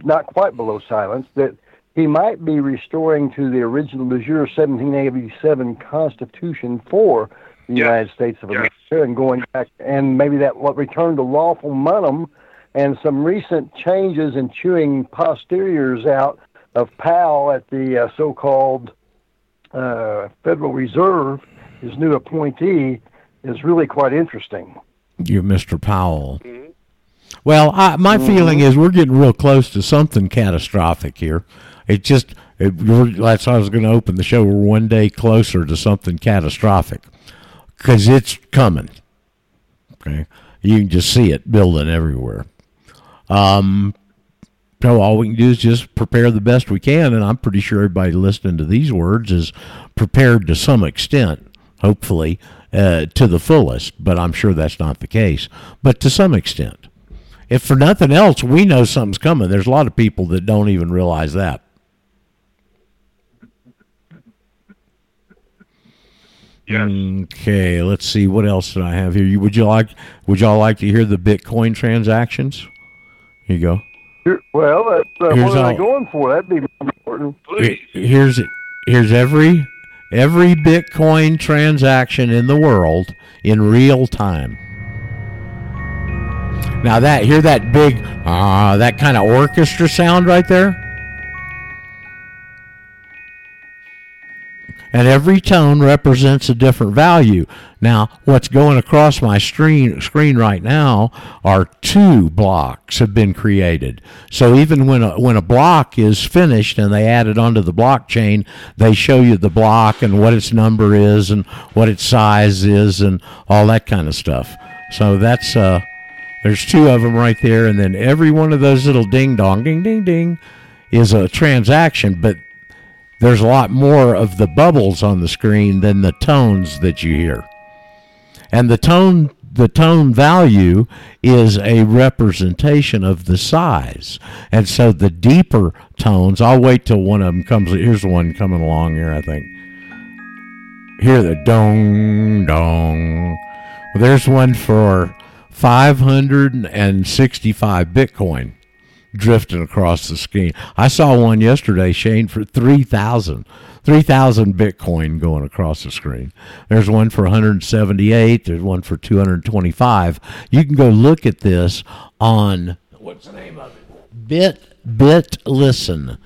not quite below silence, that he might be restoring to the original Missouri 1787 Constitution for the United States of America and going back, and maybe that return to lawful monum, and some recent changes in chewing posteriors out of Powell at the so-called Federal Reserve, his new appointee, is really quite interesting. You, Mr. Powell. Mm-hmm. Well, my feeling is we're getting real close to something catastrophic here. That's how I was going to open the show. We're one day closer to something catastrophic because it's coming. Okay, you can just see it building everywhere. So all we can do is just prepare the best we can, and I'm pretty sure everybody listening to these words is prepared to some extent, hopefully, to the fullest, but I'm sure that's not the case, but to some extent. If for nothing else, we know something's coming. There's a lot of people that don't even realize that. Yes. Okay, let's see. What else did I have here? Would y'all like to hear the Bitcoin transactions? Here you go. Well, that's what are they going for? That'd be important. Please. Here's every Bitcoin transaction in the world in real time. Now hear that big, that kind of orchestra sound right there? And every tone represents a different value. Now, what's going across my screen right now are two blocks have been created. So even when a block is finished and they add it onto the blockchain, they show you the block and what its number is and what its size is and all that kind of stuff. So that's there's two of them right there, and then every one of those little ding-dong, ding-ding-ding is a transaction, but there's a lot more of the bubbles on the screen than the tones that you hear. And the tone value is a representation of the size. And so the deeper tones, I'll wait till one of them comes. Here's one coming along here, I think. Hear the dong, dong. Well, there's one for 565 Bitcoin. Drifting across the screen. I saw one yesterday, Shane, for 3,000 Bitcoin going across the screen. There's one for 178. There's one for 225. You can go look at this on, what's the name of it? BitListen.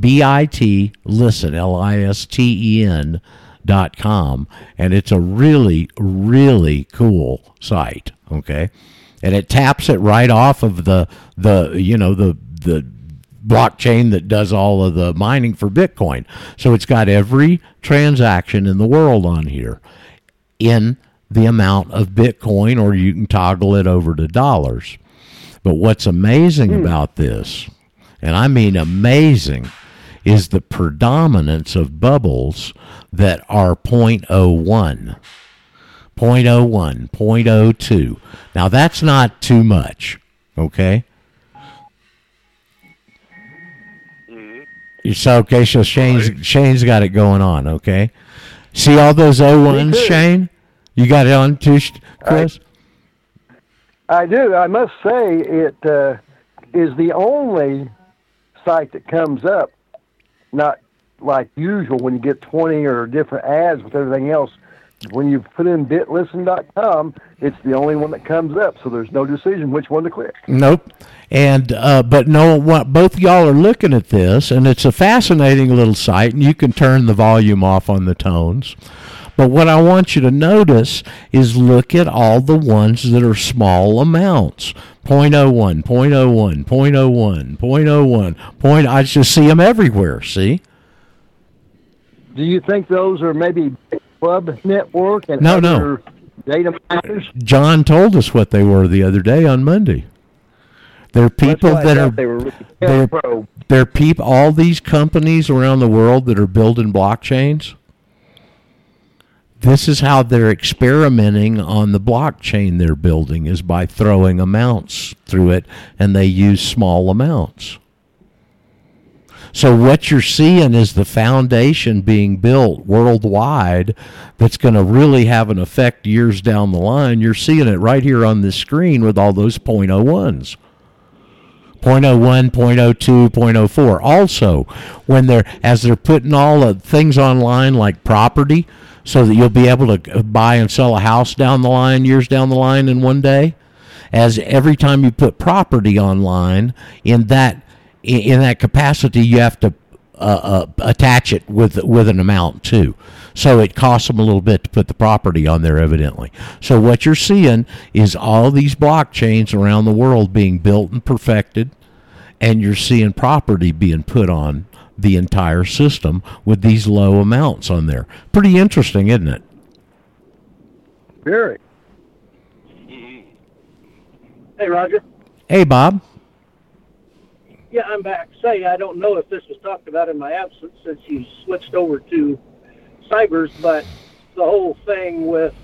B-I-T, listen, LISTEN.com. And it's a really, really cool site, okay? And it taps it right off of the blockchain that does all of the mining for Bitcoin. So it's got every transaction in the world on here in the amount of Bitcoin, or you can toggle it over to dollars. But what's amazing about this, and I mean amazing, is the predominance of bubbles that are 0.01. 0.01, 0.02. Now, that's not too much, okay? Mm-hmm. So, okay, so Shane's got it going on, okay? See all those 01s, Shane? You got it on too, Chris? I do. I must say it is the only site that comes up, not like usual when you get 20 or different ads with everything else. When you put in bitlisten.com, it's the only one that comes up, so there's no decision which one to click. Nope. And but no, what both y'all are looking at this, and it's a fascinating little site, and you can turn the volume off on the tones. But what I want you to notice is look at all the ones that are small amounts. 0.01, 0.01, 0.01, 0.01, I just see them everywhere, see? Do you think those are maybe Club Network and other data miners? John told us what they were the other day on Monday. They're people that are they're people. All these companies around the world that are building blockchains. This is how they're experimenting on the blockchain they're building, is by throwing amounts through it, and they use small amounts. So what you're seeing is the foundation being built worldwide that's going to really have an effect years down the line. You're seeing it right here on this screen with all those 0.01s. 0.01, 0.02, 0.04. Also, when they're putting all the things online like property, so that you'll be able to buy and sell a house down the line, years down the line in one day, as every time you put property online in that capacity, you have to attach it with an amount, too. So it costs them a little bit to put the property on there, evidently. So what you're seeing is all these blockchains around the world being built and perfected, and you're seeing property being put on the entire system with these low amounts on there. Pretty interesting, isn't it? Very. Hey, Roger. Hey, Bob. Yeah, I'm back. Say, I don't know if this was talked about in my absence since you switched over to Cybers, but the whole thing with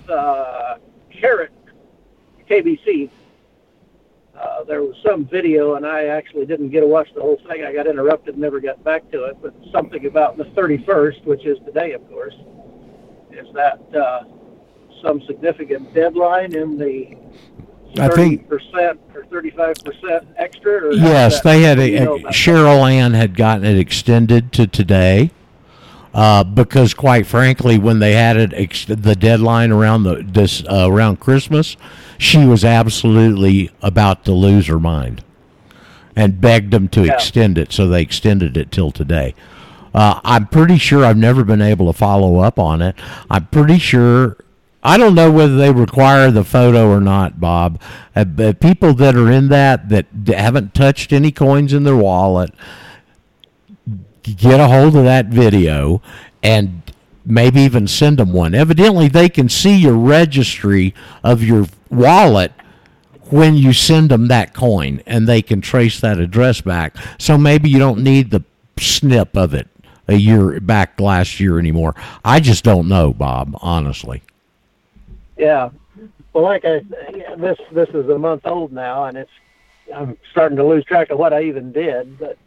Carrot KBC, there was some video, and I actually didn't get to watch the whole thing. I got interrupted and never got back to it, but something about the 31st, which is today, of course, is that some significant deadline in the 30% or 35% extra? Or yes, they had. Cheryl Ann had gotten it extended to today because, quite frankly, when they had it the deadline around around Christmas, she was absolutely about to lose her mind and begged them to extend it, so they extended it till today. I'm pretty sure I've never been able to follow up on it. I'm pretty sure, I don't know whether they require the photo or not, Bob. But people that are in that haven't touched any coins in their wallet, get a hold of that video and maybe even send them one. Evidently, they can see your registry of your wallet when you send them that coin, and they can trace that address back. So maybe you don't need the snip of it a year back last year anymore. I just don't know, Bob, honestly. Yeah. Well, like I said, this is a month old now, and I'm starting to lose track of what I even did, but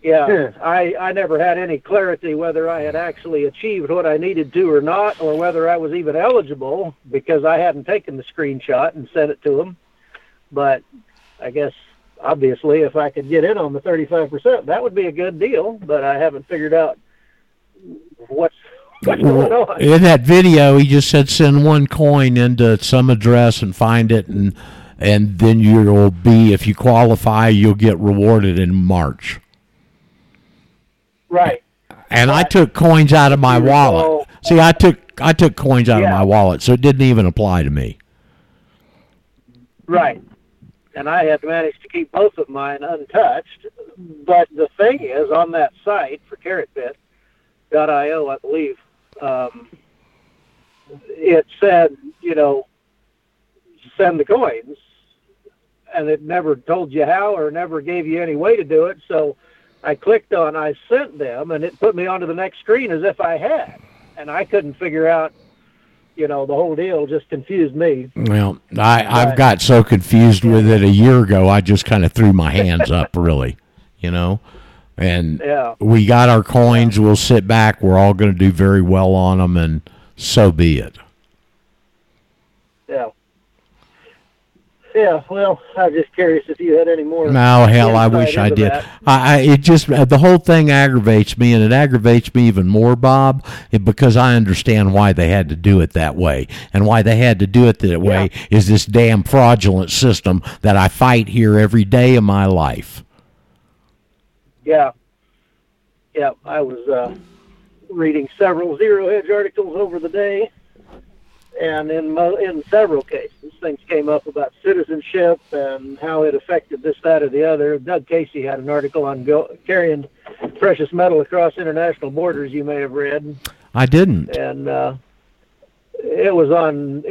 yeah, I never had any clarity whether I had actually achieved what I needed to or not, or whether I was even eligible, because I hadn't taken the screenshot and sent it to them. But I guess, obviously, if I could get in on the 35%, that would be a good deal, but I haven't figured out what's going on. In that video, he just said send one coin into some address and find it, and then you'll be, if you qualify, you'll get rewarded in March. Right. And I took coins out of my wallet. See, I took coins out of my wallet, so it didn't even apply to me. Right. And I had managed to keep both of mine untouched. But the thing is, on that site for carrotbit.io, I believe, it said, send the coins. And it never told you how or never gave you any way to do it, so I clicked on I sent them, and it put me onto the next screen as if I had. And I couldn't figure out, the whole deal just confused me. Well, I've got so confused with it a year ago, I just kind of threw my hands up, really, And we got our coins, we'll sit back, we're all going to do very well on them, and so be it. Yeah. Yeah, well, I'm just curious if you had any more. No, hell, I wish I did. It just, the whole thing aggravates me, and it aggravates me even more, Bob, because I understand why they had to do it that way. And why they had to do it that way is this damn fraudulent system that I fight here every day of my life. Yeah. Yeah, I was reading several zero-hedge articles over the day. And in several cases, things came up about citizenship and how it affected this, that, or the other. Doug Casey had an article on carrying precious metal across international borders. You may have read. I didn't. And it was on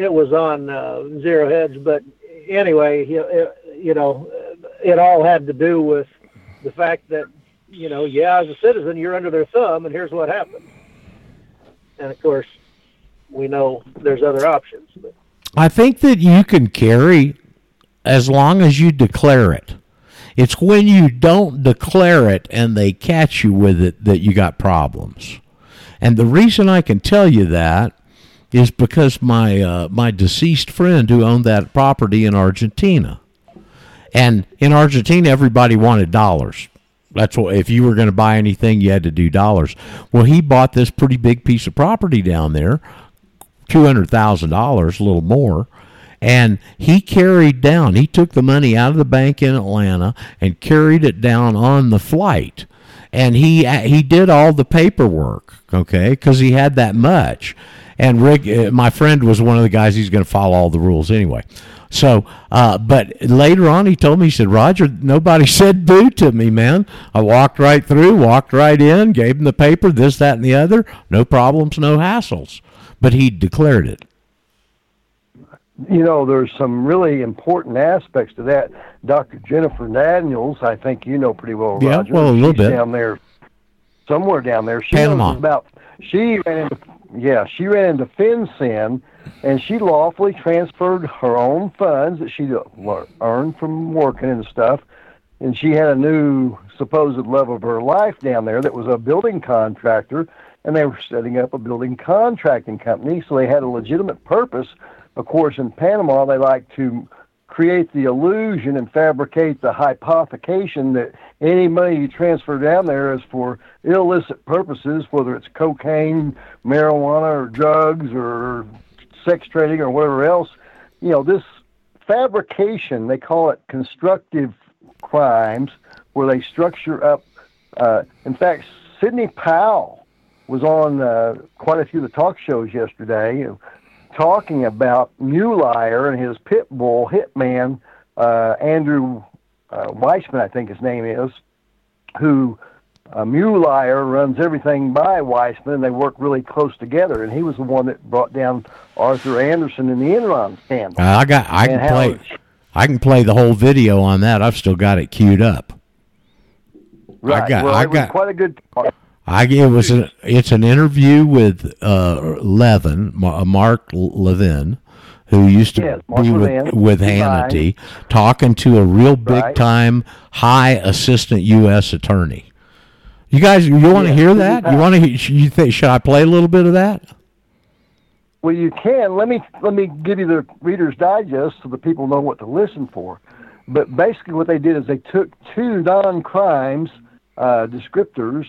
Zero Hedge. But anyway, it all had to do with the fact that as a citizen, you're under their thumb, and here's what happened. And of course, we know there's other options. But I think that you can carry as long as you declare it. It's when you don't declare it and they catch you with it that you got problems. And the reason I can tell you that is because my deceased friend who owned that property in Argentina. And in Argentina, everybody wanted dollars. That's what, if you were going to buy anything, you had to do dollars. Well, he bought this pretty big piece of property down there, $200,000, a little more, and he carried down. He took the money out of the bank in Atlanta and carried it down on the flight, and he did all the paperwork, okay, because he had that much. And Rick, my friend, was one of the guys. He's going to follow all the rules anyway. So, but later on, he told me, he said, Roger, nobody said boo to me, man. I walked right through, walked right in, gave him the paper, this, that, and the other. No problems, no hassles. But he declared it. There's some really important aspects to that. Dr. Jennifer Daniels, I think you know pretty well, Roger. Yeah, well, a little bit. Down there, somewhere down there. She ran into FinCEN, and she lawfully transferred her own funds that she earned from working and stuff, and she had a new supposed love of her life down there that was a building contractor, and they were setting up a building contracting company, so they had a legitimate purpose. Of course, in Panama, they like to create the illusion and fabricate the hypothecation that any money you transfer down there is for illicit purposes, whether it's cocaine, marijuana, or drugs, or sex trading, or whatever else. This fabrication, they call it constructive crimes, where they structure up. In fact, Sidney Powell was on quite a few of the talk shows yesterday talking about Mueller and his pit bull hitman, Andrew Weissman, I think his name is, who Mueller runs everything by Weissman, and they work really close together. And he was the one that brought down Arthur Anderson in the Enron scandal. I can play the whole video on that. I've still got it queued up. Right. It was quite a good talk. It's an interview with Mark Levin, who used to be with Hannity, talking to a real big-time, high assistant U.S. attorney. You guys, you want to hear that? Should I play a little bit of that? Well, you can. Let me give you the Reader's Digest so the people know what to listen for. But basically, what they did is they took two non-crimes descriptors.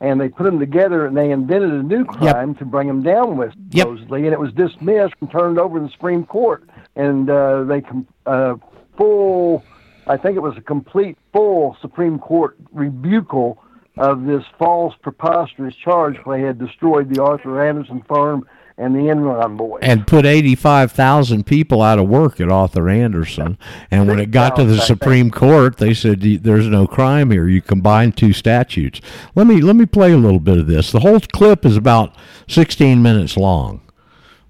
And they put them together, and they invented a new crime to bring them down with, supposedly. And it was dismissed and turned over to the Supreme Court. And it was a complete Supreme Court rebukal of this false, preposterous charge where they had destroyed the Arthur Anderson firm and the Enron boys. And put 85,000 people out of work at Arthur Anderson. And when it got to the Supreme Court, they said, there's no crime here. You combine two statutes. Let me play a little bit of this. The whole clip is about 16 minutes long.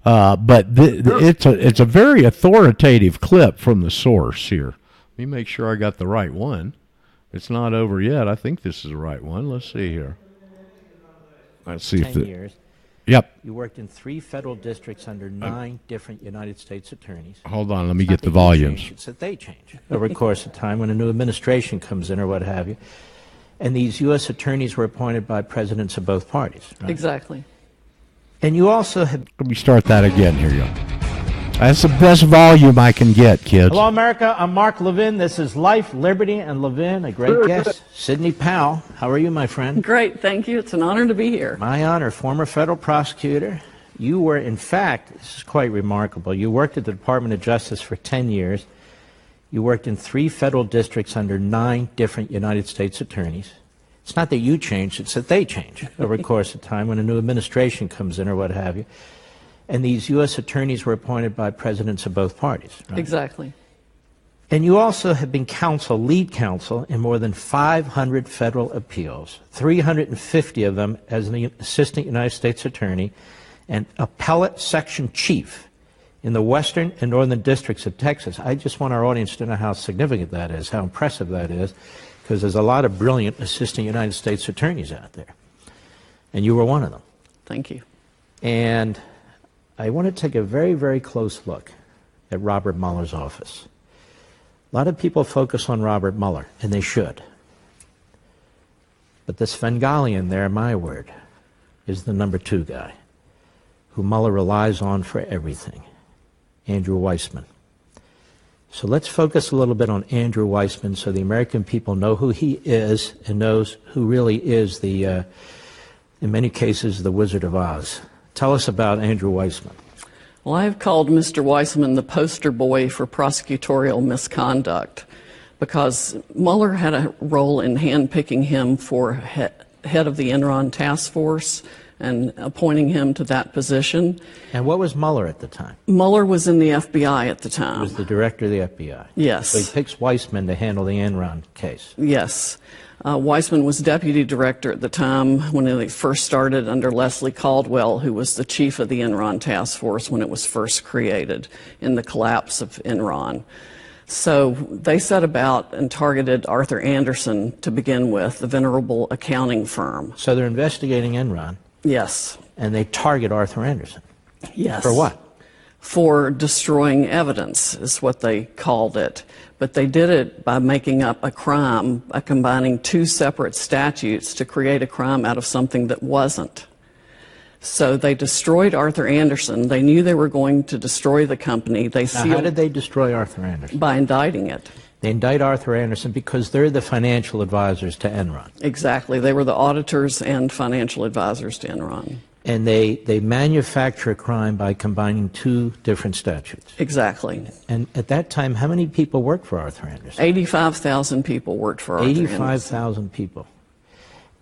But it's a very authoritative clip from the source here. Let me make sure I got the right one. It's not over yet. I think this is the right one. Let's see here. Let's see if the... Yep. You worked in 3 federal districts under 9 different United States attorneys. Hold on, let me get the volumes. It's that they change over the course of time when a new administration comes in or what have you. And these U.S. attorneys were appointed by presidents of both parties. Right? Exactly. And you also have... Let me start that again. Here you go. That's the best volume I can get, kids. Hello, America. I'm Mark Levin. This is Life, Liberty, and Levin. A great guest, Sidney Powell. How are you, my friend? Great, thank you. It's an honor to be here. My honor. Former federal prosecutor. You were, in fact, this is quite remarkable, you worked at the Department of Justice for 10 years. You worked in 3 federal districts under 9 different United States attorneys. It's not that you changed, it's that they change over the course of time when a new administration comes in or what have you. And these U.S. attorneys were appointed by presidents of both parties. Right? Exactly. And you also have been lead counsel in more than 500 federal appeals, 350 of them as an assistant United States attorney and appellate section chief in the western and northern districts of Texas. I just want our audience to know how significant that is, how impressive that is, because there's a lot of brilliant assistant United States attorneys out there. And you were one of them. Thank you. And I want to take a very, very close look at Robert Mueller's office. A lot of people focus on Robert Mueller, and they should. But this Svengali in there, my word, is the number 2 guy who Mueller relies on for everything, Andrew Weissman. So let's focus a little bit on Andrew Weissman so the American people know who he is and knows who really is the, in many cases, the Wizard of Oz. Tell us about Andrew Weissman. Well, I've called Mr. Weissman the poster boy for prosecutorial misconduct because Mueller had a role in handpicking him for head of the Enron task force and appointing him to that position. And what was Mueller at the time? Mueller was in the FBI at the time. He was the director of the FBI. Yes. So he picks Weissman to handle the Enron case. Yes. Weissman was deputy director at the time when they first started under Leslie Caldwell, who was the chief of the Enron task force when it was first created in the collapse of Enron. So they set about and targeted Arthur Anderson to begin with, the venerable accounting firm. So they're investigating Enron. Yes. And they target Arthur Anderson. Yes. For what? For destroying evidence is what they called it. But they did it by making up a crime, by combining 2 separate statutes to create a crime out of something that wasn't. So they destroyed Arthur Anderson. They knew they were going to destroy the company. They sealed. Now, how did they destroy Arthur Anderson? By indicting it. They indict Arthur Anderson because they're the financial advisors to Enron. Exactly. They were the auditors and financial advisors to Enron. And they manufacture a crime by combining 2 different statutes. Exactly. And at that time, how many people worked for Arthur Anderson? 85,000 people worked for Arthur Anderson.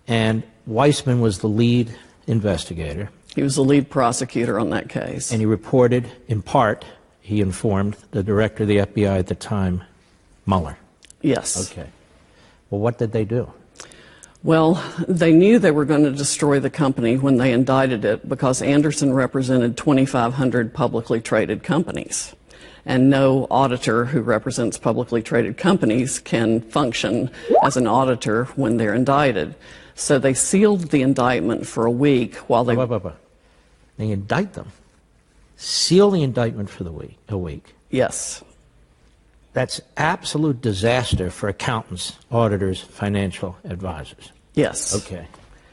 And Weissman was the lead investigator. He was the lead prosecutor on that case. And he reported, in part, he informed the director of the FBI at the time, Mueller. Yes. Okay. Well, what did they do? Well, they knew they were going to destroy the company when they indicted it because Anderson represented 2,500 publicly traded companies. And no auditor who represents publicly traded companies can function as an auditor when they're indicted. So they sealed the indictment for a week while they... They indict them. Seal the indictment for a week. Yes. That's absolute disaster for accountants, auditors, financial advisors. Yes. Okay.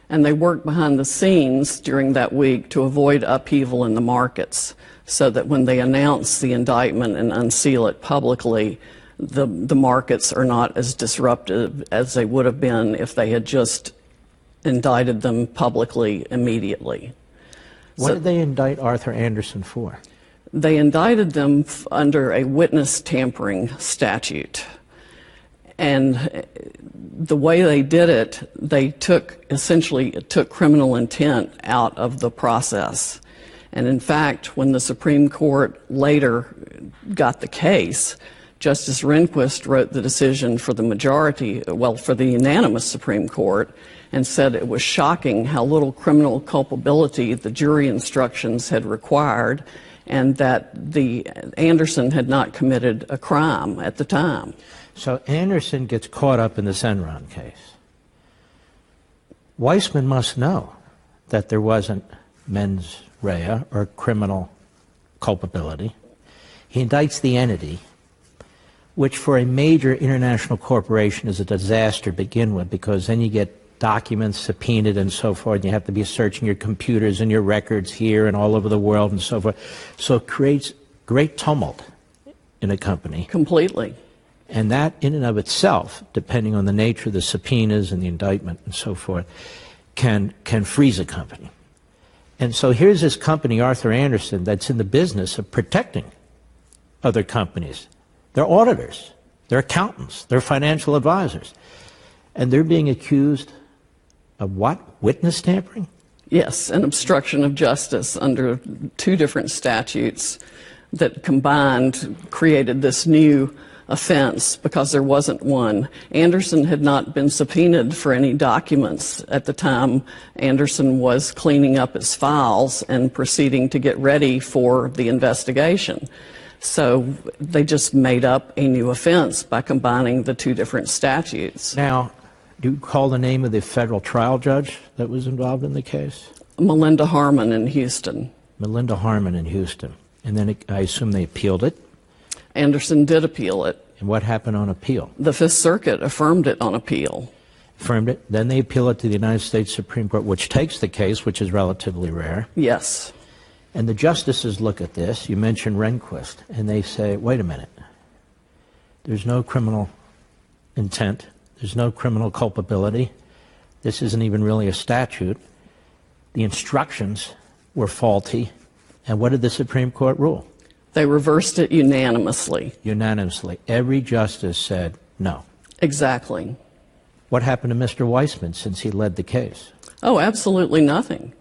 And they worked behind the scenes during that week to avoid upheaval in the markets so that when they announce the indictment and unseal it publicly, the markets are not as disruptive as they would have been if they had just indicted them publicly immediately. What did they indict Arthur Anderson for? They indicted them under a witness tampering statute. And the way they did it, they essentially took criminal intent out of the process. And in fact, when the Supreme Court later got the case, Justice Rehnquist wrote the decision for the majority, well, for the unanimous Supreme Court, and said it was shocking how little criminal culpability the jury instructions had required, and that Anderson had not committed a crime at the time. So Anderson gets caught up in this Enron case. Weissman must know that there wasn't mens rea or criminal culpability. He indicts the entity, which for a major international corporation is a disaster to begin with, because then you get documents subpoenaed and so forth, and you have to be searching your computers and your records here and all over the world and so forth. So it creates great tumult in a company. Completely. And that in and of itself, depending on the nature of the subpoenas and the indictment and so forth, can freeze a company. And so here's this company, Arthur Anderson, that's in the business of protecting other companies. They're auditors, they're accountants, they're financial advisors. And they're being accused of what? Witness tampering? Yes, and obstruction of justice under two different statutes that combined created this new offense because there wasn't one. Anderson had not been subpoenaed for any documents at the time. Anderson was cleaning up his files and proceeding to get ready for the investigation. So they just made up a new offense by combining the two different statutes. Now, do you call the name of the federal trial judge that was involved in the case? Melinda Harmon in Houston. Melinda Harmon in Houston. And then I assume they appealed it? Anderson did appeal it. And what happened on appeal? The Fifth Circuit affirmed it on appeal. Affirmed it. Then they appeal it to the United States Supreme Court, which takes the case, which is relatively rare. Yes. And the justices look at this, you mentioned Rehnquist, and they say, wait a minute, there's no criminal intent, there's no criminal culpability, this isn't even really a statute, the instructions were faulty, and what did the Supreme Court rule? They reversed it unanimously. Unanimously. Every justice said no. Exactly. What happened to Mr. Weissman since he led the case? Oh, absolutely nothing.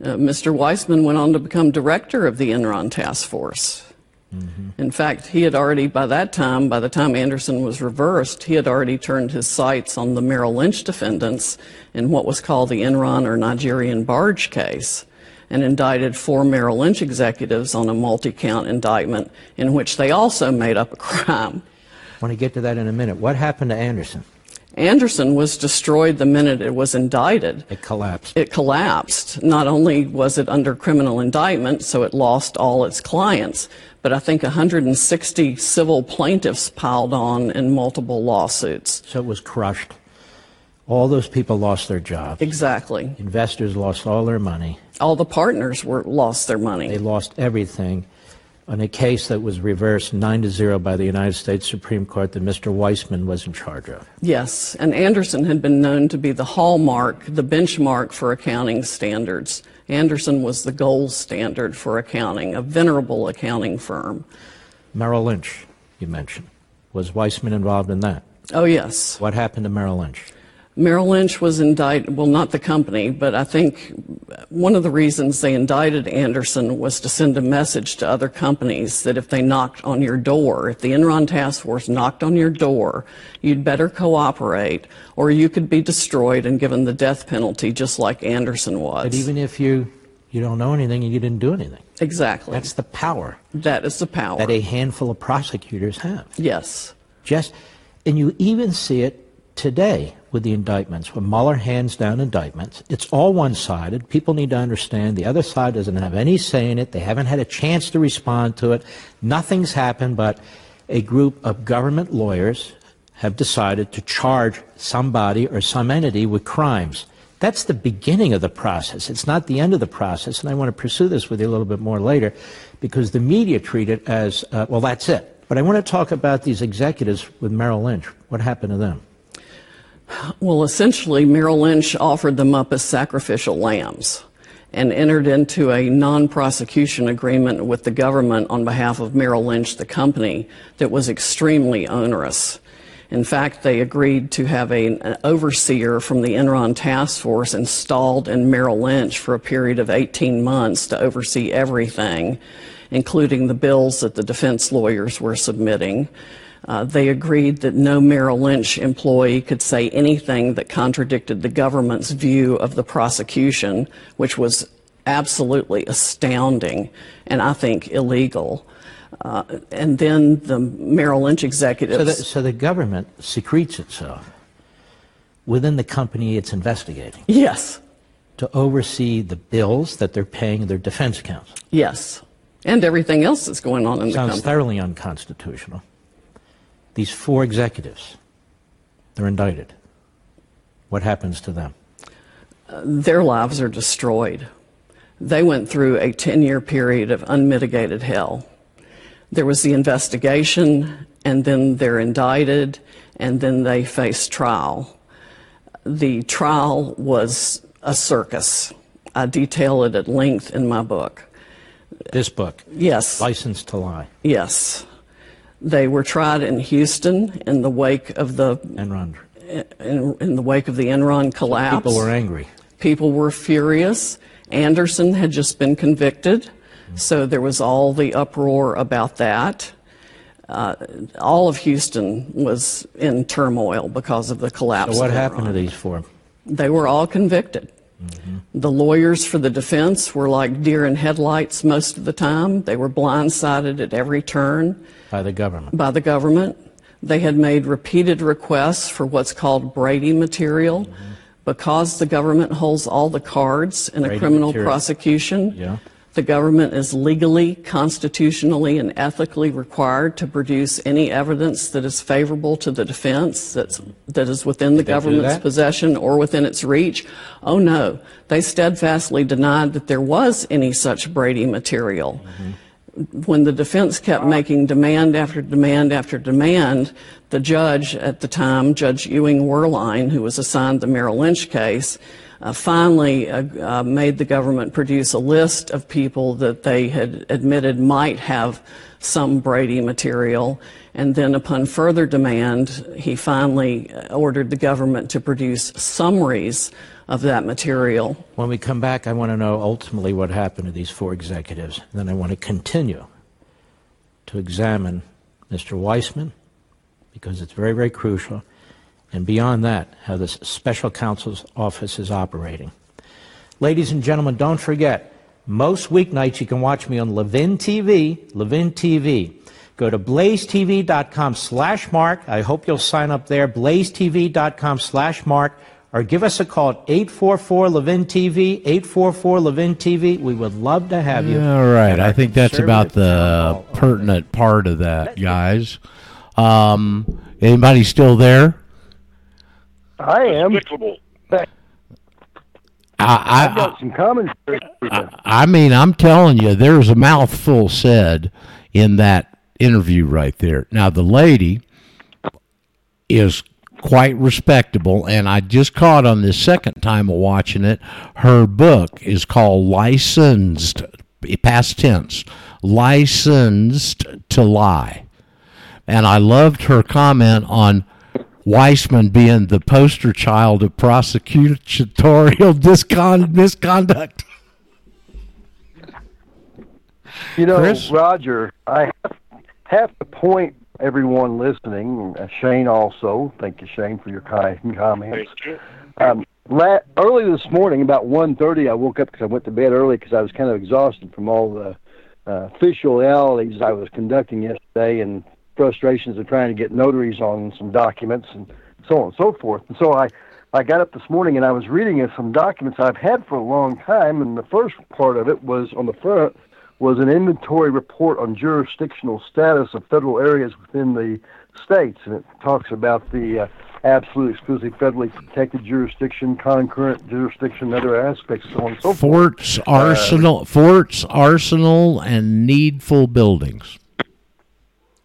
Mr. Weissman went on to become director of the Enron Task Force. Mm-hmm. In fact, he had already, by the time Anderson was reversed, he had already turned his sights on the Merrill Lynch defendants in what was called the Enron or Nigerian Barge case, and indicted four Merrill Lynch executives on a multi-count indictment in which they also made up a crime. I want to get to that in a minute. What happened to Anderson? Anderson was destroyed the minute it was indicted. It collapsed. It collapsed. Not only was it under criminal indictment, so it lost all its clients, but I think 160 civil plaintiffs piled on in multiple lawsuits. So it was crushed. All those people lost their jobs. Exactly. Investors lost all their money. All the partners lost their money. They lost everything on a case that was reversed 9-0 by the United States Supreme Court that Mr. Weissman was in charge of. Yes, and Anderson had been known to be the hallmark, the benchmark for accounting standards. Anderson was the gold standard for accounting, a venerable accounting firm. Merrill Lynch, you mentioned. Was Weissman involved in that? Oh, yes. What happened to Merrill Lynch? Merrill Lynch was indicted, well, not the company, but I think one of the reasons they indicted Anderson was to send a message to other companies that if they knocked on your door, if the Enron task force knocked on your door, you'd better cooperate or you could be destroyed and given the death penalty just like Anderson was. But even if you don't know anything and you didn't do anything. Exactly. That's the power. That is the power. That a handful of prosecutors have. Yes. And you even see it today with the indictments. When Mueller hands down indictments, it's all one-sided. People need to understand the other side doesn't have any say in it. They haven't had a chance to respond to it. Nothing's happened, but a group of government lawyers have decided to charge somebody or some entity with crimes. That's the beginning of the process. It's not the end of the process, and I want to pursue this with you a little bit more later because the media treat it as, well, that's it. But I want to talk about these executives with Merrill Lynch. What happened to them? Well, essentially, Merrill Lynch offered them up as sacrificial lambs and entered into a non-prosecution agreement with the government on behalf of Merrill Lynch, the company, that was extremely onerous. In fact, they agreed to have an overseer from the Enron task force installed in Merrill Lynch for a period of 18 months to oversee everything, including the bills that the defense lawyers were submitting. They agreed that no Merrill Lynch employee could say anything that contradicted the government's view of the prosecution, which was absolutely astounding and I think illegal. And then the Merrill Lynch executives... So the government secretes itself within the company it's investigating. Yes. To oversee the bills that they're paying their defense counsel. Yes. And everything else that's going on in the company. Sounds thoroughly unconstitutional. These four executives, they're indicted. What happens to them? Their lives are destroyed. They went through a 10-year period of unmitigated hell. There was the investigation, and then they're indicted, and then they face trial. The trial was a circus. I detail it at length in my book. This book? Yes. License to Lie. Yes. They were tried in Houston in the wake of the Enron. In the wake of the Enron collapse. People were angry. People were furious. Anderson had just been convicted, so there was all the uproar about that. All of Houston was in turmoil because of the collapse. So what happened to these four? They were all convicted. Mm-hmm. The lawyers for the defense were like deer in headlights most of the time. They were blindsided at every turn. By the government. By the government. They had made repeated requests for what's called Brady material. Mm-hmm. Because the government holds all the cards in Brady a criminal material. Prosecution, yeah. The government is legally, constitutionally, and ethically required to produce any evidence that is favorable to the defense, that is within the government's possession or within its reach. Oh, no. They steadfastly denied that there was any such Brady material. Mm-hmm. When the defense kept making demand after demand after demand, the judge at the time, Judge Ewing Werlein, who was assigned the Merrill Lynch case, finally made the government produce a list of people that they had admitted might have some Brady material, and then upon further demand, he finally ordered the government to produce summaries of that material. When we come back, I want to know ultimately what happened to these four executives, and then I want to continue to examine Mr. Weissman, because it's very, very crucial. And beyond that, how this special counsel's office is operating. Ladies and gentlemen, don't forget, most weeknights you can watch me on Levin TV, Levin TV. Go to blazetv.com/Mark. I hope you'll sign up there, blazetv.com/Mark, or give us a call at 844-LEVIN-TV, 844-LEVIN-TV. We would love to have you. All right, I think that's about the pertinent part of that, guys. Anybody still there? I am. I've got some commentary. I mean, I'm telling you, there's a mouthful said in that interview right there. Now, the lady is quite respectable, and I just caught on this second time of watching it. Her book is called Licensed, past tense, Licensed to Lie. And I loved her comment on Weissman being the poster child of prosecutorial misconduct. You know, Chris? Roger, I have to point everyone listening, Shane also, thank you, Shane, for your kind comments. Early this morning, about 1:30, I woke up because I went to bed early because I was kind of exhausted from all the officialities I was conducting yesterday and frustrations of trying to get notaries on some documents and so on and so forth. And so I got up this morning and I was reading some documents I've had for a long time, and the first part of it was on the front was an inventory report on jurisdictional status of federal areas within the states, and it talks about the absolute, exclusive, federally protected jurisdiction, concurrent jurisdiction, other aspects, so on and so forth. Forts, arsenal, and needful buildings.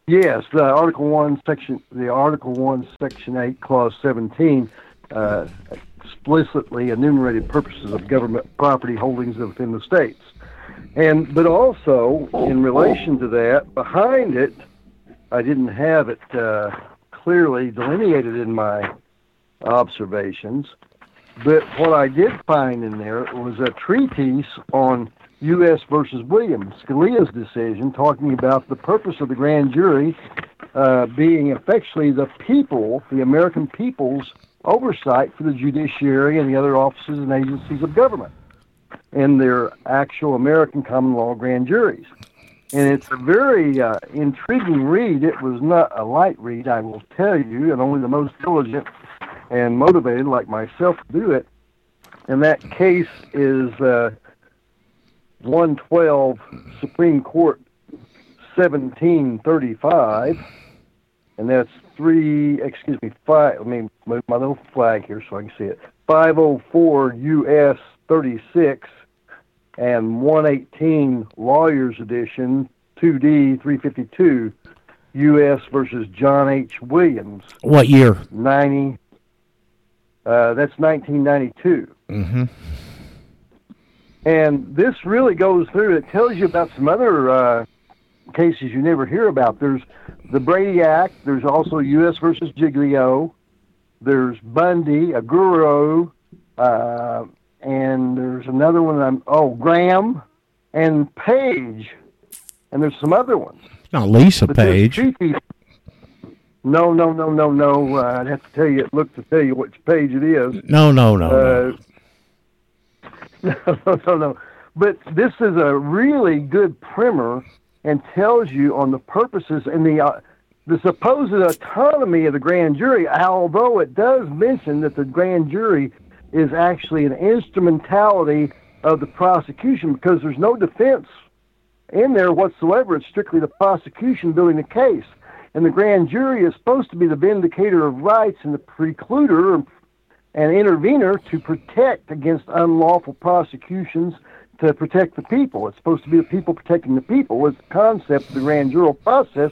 Yes, the Article 1, Section 8, Clause 17, explicitly enumerated purposes of government property holdings within the states, but also in relation to that, behind it, I didn't have it clearly delineated in my observations, but what I did find in there was a treatise on U.S. versus Williams, Scalia's decision, talking about the purpose of the grand jury being effectually the people, the American people's oversight for the judiciary and the other offices and agencies of government and their actual American common law grand juries. And it's a very intriguing read. It was not a light read, I will tell you, and only the most diligent and motivated like myself do it. And that case is 112 Supreme Court 1735, and that's 5, let me move my little flag here so I can see it, 504 U.S. 36, and 118 Lawyers Edition 2D 352 U.S. versus John H. Williams. What year? That's 1992. Mm-hmm. And this really goes through. It tells you about some other cases you never hear about. There's the Brady Act. There's also U.S. versus Giglio. There's Bundy, Aguro, and there's another one. Graham and Page, and there's some other ones. Not Lisa Page. No. I'd have to tell you. Look to tell you which page it is. No. But this is a really good primer and tells you on the purposes and the supposed autonomy of the grand jury. Although it does mention that the grand jury is actually an instrumentality of the prosecution because there's no defense in there whatsoever. It's strictly the prosecution building the case. And the grand jury is supposed to be the vindicator of rights and the precluder and intervener to protect against unlawful prosecutions, to protect the people. It's supposed to be the people protecting the people. It's the concept of the grand jury process,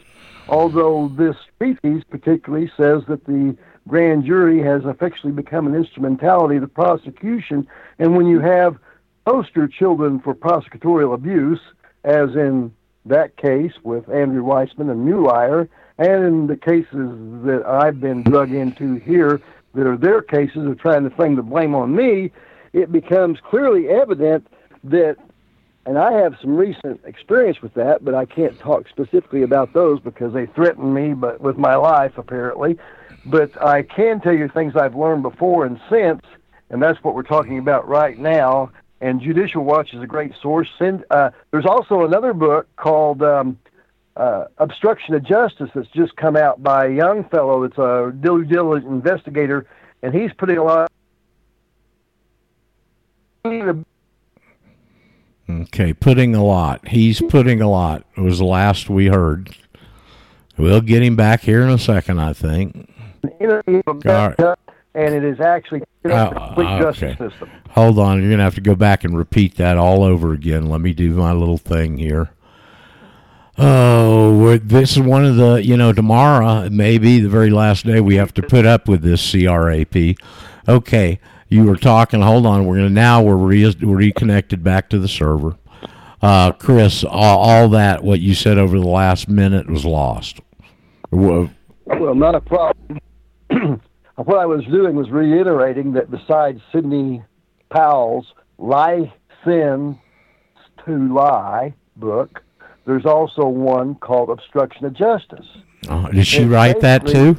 although this treatise particularly says that the grand jury has effectively become an instrumentality of the prosecution. And when you have poster children for prosecutorial abuse, as in that case with Andrew Weissman and Mueller, and in the cases that I've been dug into here that are their cases of trying to fling the blame on me, it becomes clearly evident that, and I have some recent experience with that, but I can't talk specifically about those because they threaten me but with my life, apparently. But I can tell you things I've learned before and since, and that's what we're talking about right now. And Judicial Watch is a great source. There's also another book called Obstruction of Justice that's just come out by a young fellow that's a due diligent investigator, and he's putting a lot of... Okay, putting a lot. He's putting a lot. It was the last we heard. We'll get him back here in a second, I think. And it is actually the complete justice system. Hold on, you're going to have to go back and repeat that all over again. Let me do my little thing here. Oh, this is one of the, tomorrow may be the very last day we have to put up with this CRAP. Okay, you were talking. Hold on, we're reconnected back to the server. Chris, all that, what you said over the last minute was lost. Well, not a problem. what I was doing was reiterating that besides Sidney Powell's License to Lie book, there's also one called Obstruction of Justice. Oh, did she write that too?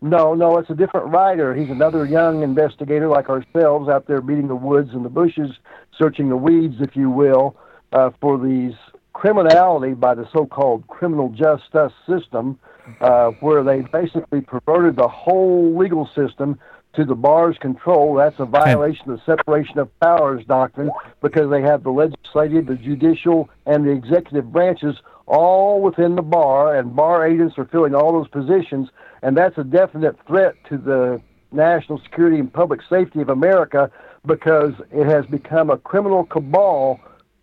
No, it's a different writer. He's another young investigator like ourselves out there beating the woods and the bushes, searching the weeds, if you will, for these criminality by the so-called criminal justice system, where they basically perverted the whole legal system to the bar's control. That's a violation of the separation of powers doctrine, because they have the legislative, the judicial, and the executive branches all within the bar, and bar agents are filling all those positions, and that's a definite threat to the national security and public safety of America, because it has become a criminal cabal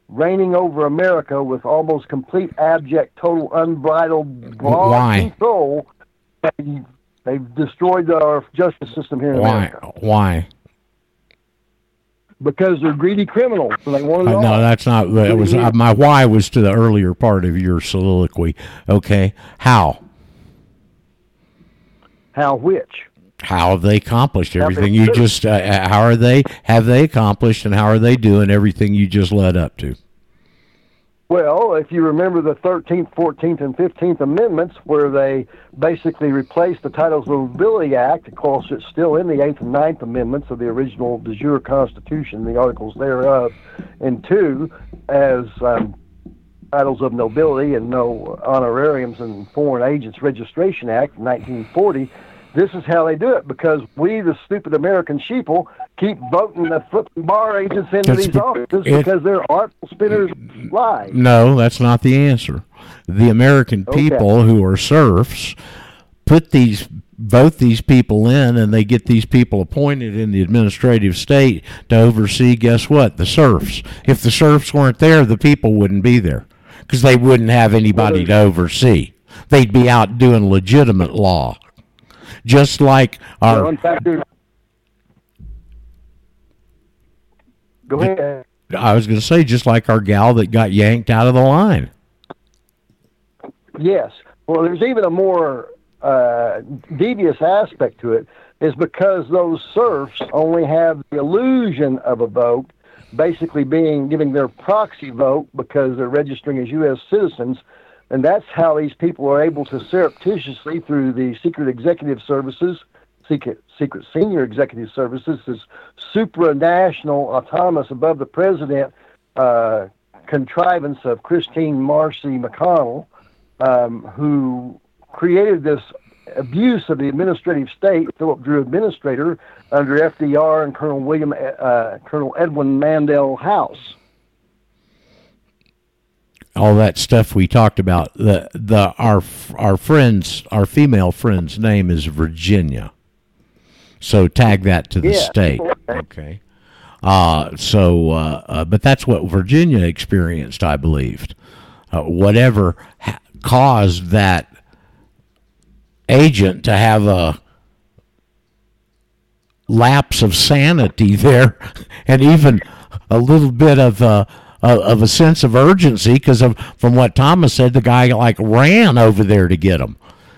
reigning over America with almost complete, abject, total, unbridled control. They've destroyed our justice system here in America. Why? Because they're greedy criminals. And they want it all. No, that's not. That was my why was to the earlier part of your soliloquy. Okay, how? How which? How have they accomplished everything you just? How are they? Have they accomplished, and how are they doing everything you just led up to? Well, if you remember the 13th, 14th, and 15th Amendments, where they basically replaced the Titles of Nobility Act, of course, it's still in the 8th and 9th Amendments of the original de jure Constitution, the articles thereof, and two, as Titles of Nobility and No Honorariums and Foreign Agents Registration Act of 1940. This is how they do it, because we, the stupid American sheeple, keep voting the flipping bar agents into these offices because they're artful spinners lies. No, that's not the answer. The American people who are serfs put these vote these people in, and they get these people appointed in the administrative state to oversee, guess what, the serfs. If the serfs weren't there, the people wouldn't be there, because they wouldn't have anybody to oversee. They'd be out doing legitimate law. Just like our, go ahead. I was going to say, just like our gal that got yanked out of the line. Yes. Well, there's even a more devious aspect to it, is because those serfs only have the illusion of a vote, basically giving their proxy vote because they're registering as U.S. citizens. And that's how these people are able to surreptitiously, through the secret executive services, secret senior executive services, this supranational, autonomous, above the president contrivance of Christine Marcy McConnell, who created this abuse of the administrative state, Philip Drew administrator, under FDR and Colonel Edwin Mandel House. All that stuff we talked about. Our friends, our female friend's name is Virginia. So tag that to the state, okay? But that's what Virginia experienced, I believed. Whatever caused that agent to have a lapse of sanity there, and even a little bit of a sense of urgency, because from what Thomas said, the guy ran over there to get him.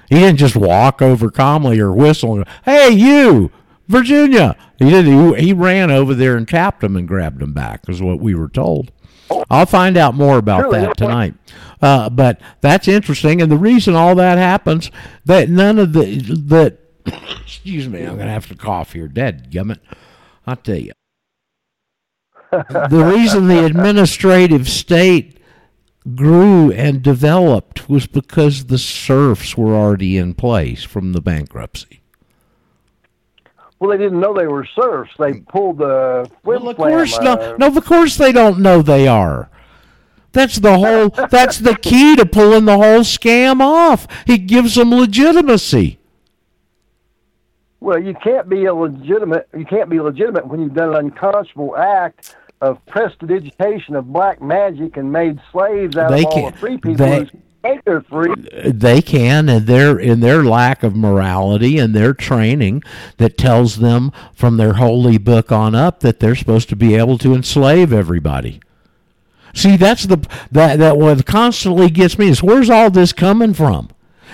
He didn't just walk over calmly or whistle and go, "Hey, you, Virginia!" He didn't. He ran over there and tapped him and grabbed him back, is what we were told. I'll find out more about that tonight. But that's interesting, and the reason all that happens, that none of the excuse me, I'm going to have to cough here, dadgummit, I'll tell you. The reason the administrative state grew and developed was because the serfs were already in place from the bankruptcy. Well, they didn't know they were serfs. They pulled the of course they don't know they are. That's the key to pulling the whole scam off. It gives them legitimacy. Well, you can't be legitimate when you've done an unconscionable act of prestidigitation of black magic and made slaves out of all the free people. They can, and they're in their lack of morality and their training that tells them from their holy book on up that they're supposed to be able to enslave everybody. See, that's what constantly gets me is, where's all this coming from?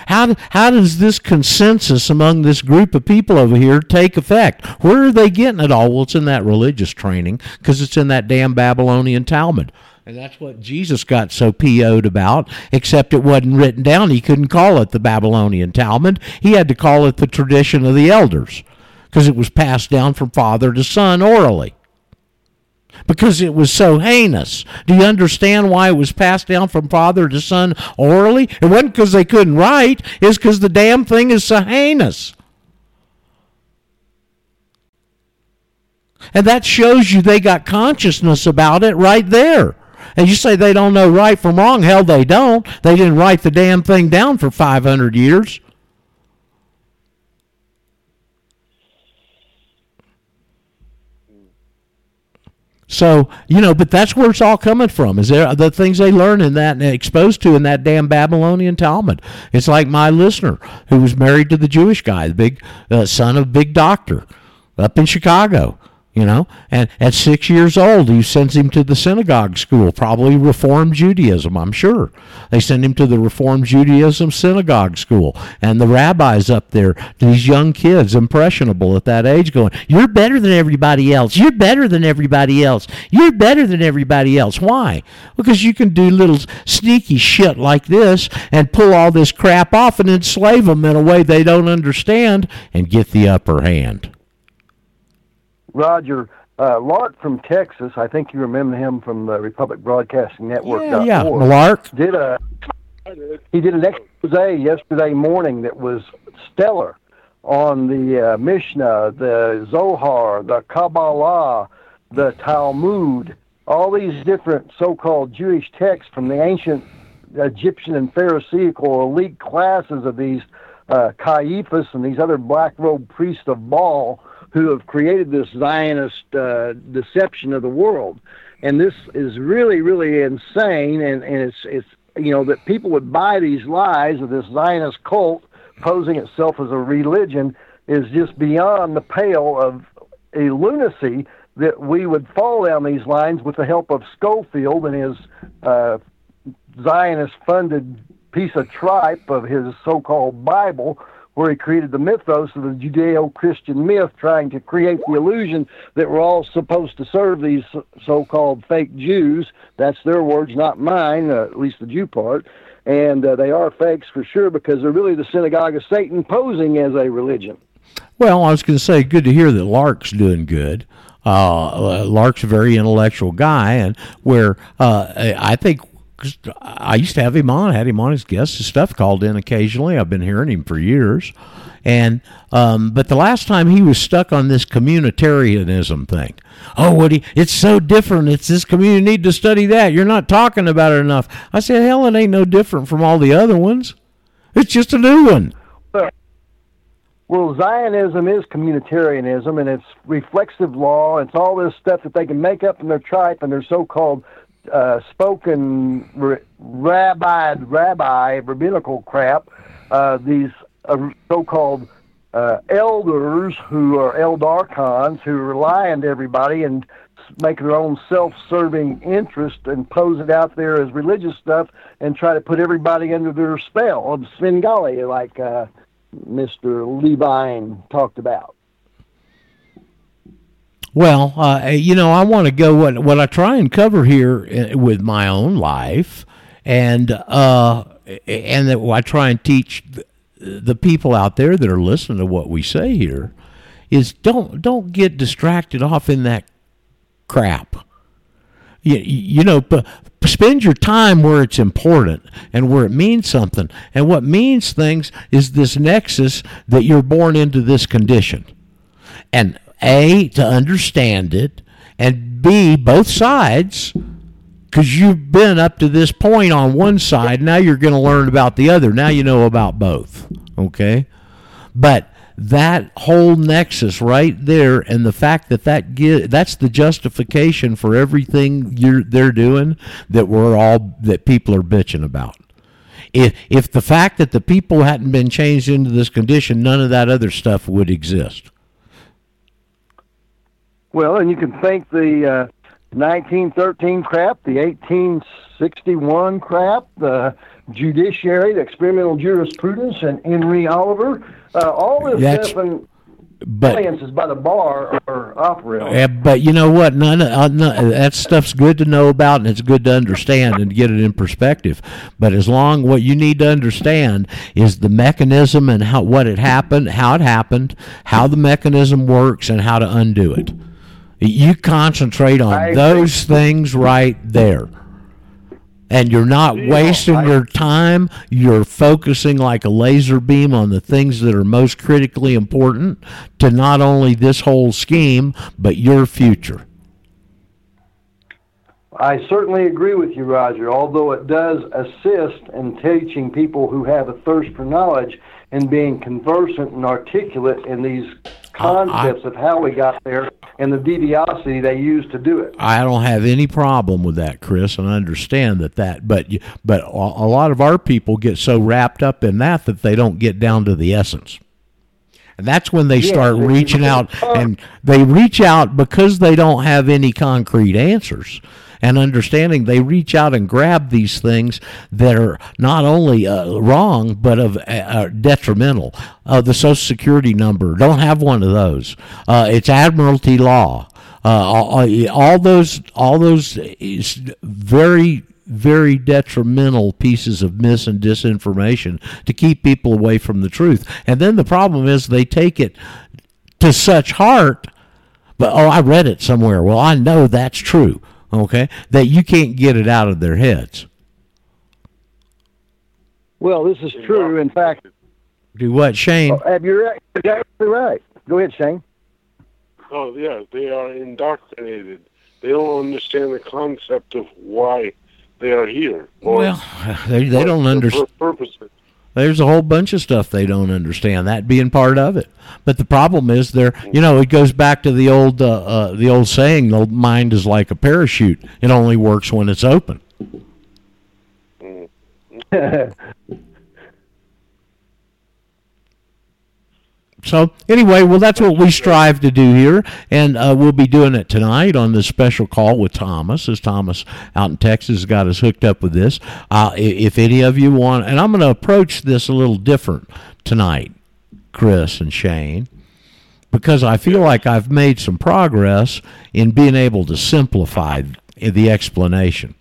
How does this consensus among this group of people over here take effect? Where are they getting it all? Well, it's in that religious training, because it's in that damn Babylonian Talmud. And that's what Jesus got so PO'd about, except it wasn't written down. He couldn't call it the Babylonian Talmud. He had to call it the tradition of the elders, because it was passed down from father to son orally, because it was so heinous. Do you understand why it was passed down from father to son orally? It wasn't because they couldn't write. It's because the damn thing is so heinous. And that shows you they got consciousness about it right there. And you say they don't know right from wrong. Hell, they don't. They didn't write the damn thing down for 500 years. So, you know, but that's where it's all coming from, is there the things they learn in that and exposed to in that damn Babylonian Talmud. It's like my listener who was married to the Jewish guy, the big son of Big Doctor up in Chicago. You know, and at 6 years old, he sends him to the synagogue school, probably Reform Judaism, I'm sure. They send him to the Reform Judaism synagogue school, and the rabbis up there, these young kids, impressionable at that age, going, "You're better than everybody else. You're better than everybody else. You're better than everybody else." Why? Because you can do little sneaky shit like this and pull all this crap off and enslave them in a way they don't understand and get the upper hand. Roger, Lark from Texas, I think you remember him from the Republic Broadcasting Network. Yeah, Lark. He did an expose yesterday morning that was stellar on the Mishnah, the Zohar, the Kabbalah, the Talmud, all these different so-called Jewish texts from the ancient Egyptian and Pharisaical elite classes of these Caiaphas and these other black-robed priests of Baal, who have created this Zionist deception of the world. And this is really, really insane, and it's you know, that people would buy these lies of this Zionist cult posing itself as a religion is just beyond the pale of a lunacy that we would fall down these lines with the help of Schofield and his Zionist-funded piece of tripe of his so-called Bible, where he created the mythos of the Judeo-Christian myth, trying to create the illusion that we're all supposed to serve these so-called fake Jews. That's their words, not mine, at least the Jew part. And they are fakes for sure, because they're really the synagogue of Satan posing as a religion. Well, I was going to say, good to hear that Lark's doing good. Lark's a very intellectual guy, and where I think I used to have him on, had him on as guest. His stuff called in occasionally. I've been hearing him for years. And but the last time he was stuck on this communitarianism thing. Oh, Woody, it's so different. It's this community. You need to study that. You're not talking about it enough. I said, hell, it ain't no different from all the other ones. It's just a new one. Well, Zionism is communitarianism, and it's reflexive law. It's all this stuff that they can make up in their tripe and their so-called spoken rabbinical crap, these so-called elders who are eldarchons who rely on everybody and make their own self-serving interest and pose it out there as religious stuff and try to put everybody under their spell of Svengali, like Mr. Levine talked about. Well, you know, I want to go what I try and cover here with my own life, and that I try and teach the people out there that are listening to what we say here is don't get distracted off in that crap. You know, spend your time where it's important and where it means something. And what means things is this nexus that you're born into this condition, and A, to understand it, and B, both sides, because you've been up to this point on one side. Now you're going to learn about the other. Now you know about both, okay? But that whole nexus right there, and the fact that's the justification for everything they're doing that people are bitching about. If the fact that the people hadn't been changed into this condition, none of that other stuff would exist. Well, and you can thank the 1913 crap, the 1861 crap, the judiciary, the experimental jurisprudence, and Henry Oliver. All this stuff and appliances by the bar or opera. But you know what? None, that stuff's good to know about, and it's good to understand and get it in perspective. But as long what you need to understand is the mechanism and how it happened, how the mechanism works, and how to undo it. You concentrate on those things right there. And you're not wasting your time. You're focusing like a laser beam on the things that are most critically important to not only this whole scheme, but your future. I certainly agree with you, Roger, although it does assist in teaching people who have a thirst for knowledge and being conversant and articulate in these concepts of how we got there and the deviosity they used to do it. I don't have any problem with that, Chris, and I understand that. But a lot of our people get so wrapped up in that they don't get down to the essence. And that's when they start reaching out, and they reach out because they don't have any concrete answers. And understanding, they reach out and grab these things that are not only wrong, but of detrimental. The Social Security number, don't have one of those. It's admiralty law. All those very, very detrimental pieces of mis and disinformation to keep people away from the truth. And then the problem is they take it to such heart, but I read it somewhere. Well, I know that's true. Okay, that you can't get it out of their heads. Well, this is true. In fact, do what, Shane? Oh, you're exactly right. Go ahead, Shane. Oh, yeah, they are indoctrinated. They don't understand the concept of why they are here. Well, they don't understand. There's a whole bunch of stuff they don't understand, that being part of it. But the problem is it goes back to the old saying, the mind is like a parachute. It only works when it's open. So anyway, well, that's what we strive to do here, and we'll be doing it tonight on this special call with Thomas, as Thomas out in Texas got us hooked up with this. If any of you want, and I'm going to approach this a little different tonight, Chris and Shane, because I feel like I've made some progress in being able to simplify the explanation.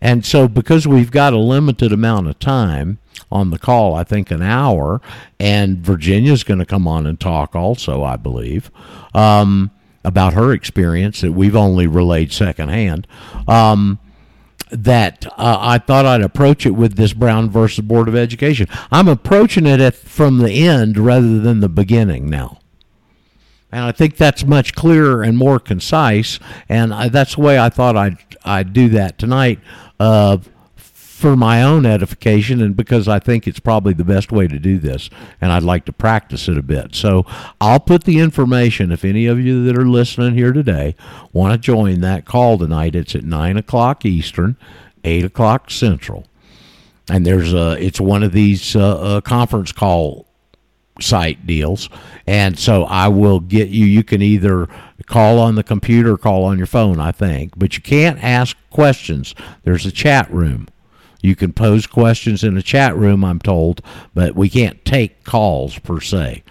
And so because we've got a limited amount of time on the call, I think an hour, and Virginia's going to come on and talk also, I believe, about her experience that we've only relayed secondhand, that I thought I'd approach it with this Brown versus Board of Education. I'm approaching it from the end rather than the beginning now. And I think that's much clearer and more concise, and that's the way I thought I'd do that tonight for my own edification, and because I think it's probably the best way to do this, and I'd like to practice it a bit. So I'll put the information, if any of you that are listening here today want to join that call tonight, it's at 9 o'clock Eastern, 8 o'clock Central. And it's one of these conference call site deals, and so I will get you can either call on the computer or call on your phone, I think, but you can't ask questions. There's a chat room. You can pose questions in the chat room, I'm told, but we can't take calls per se.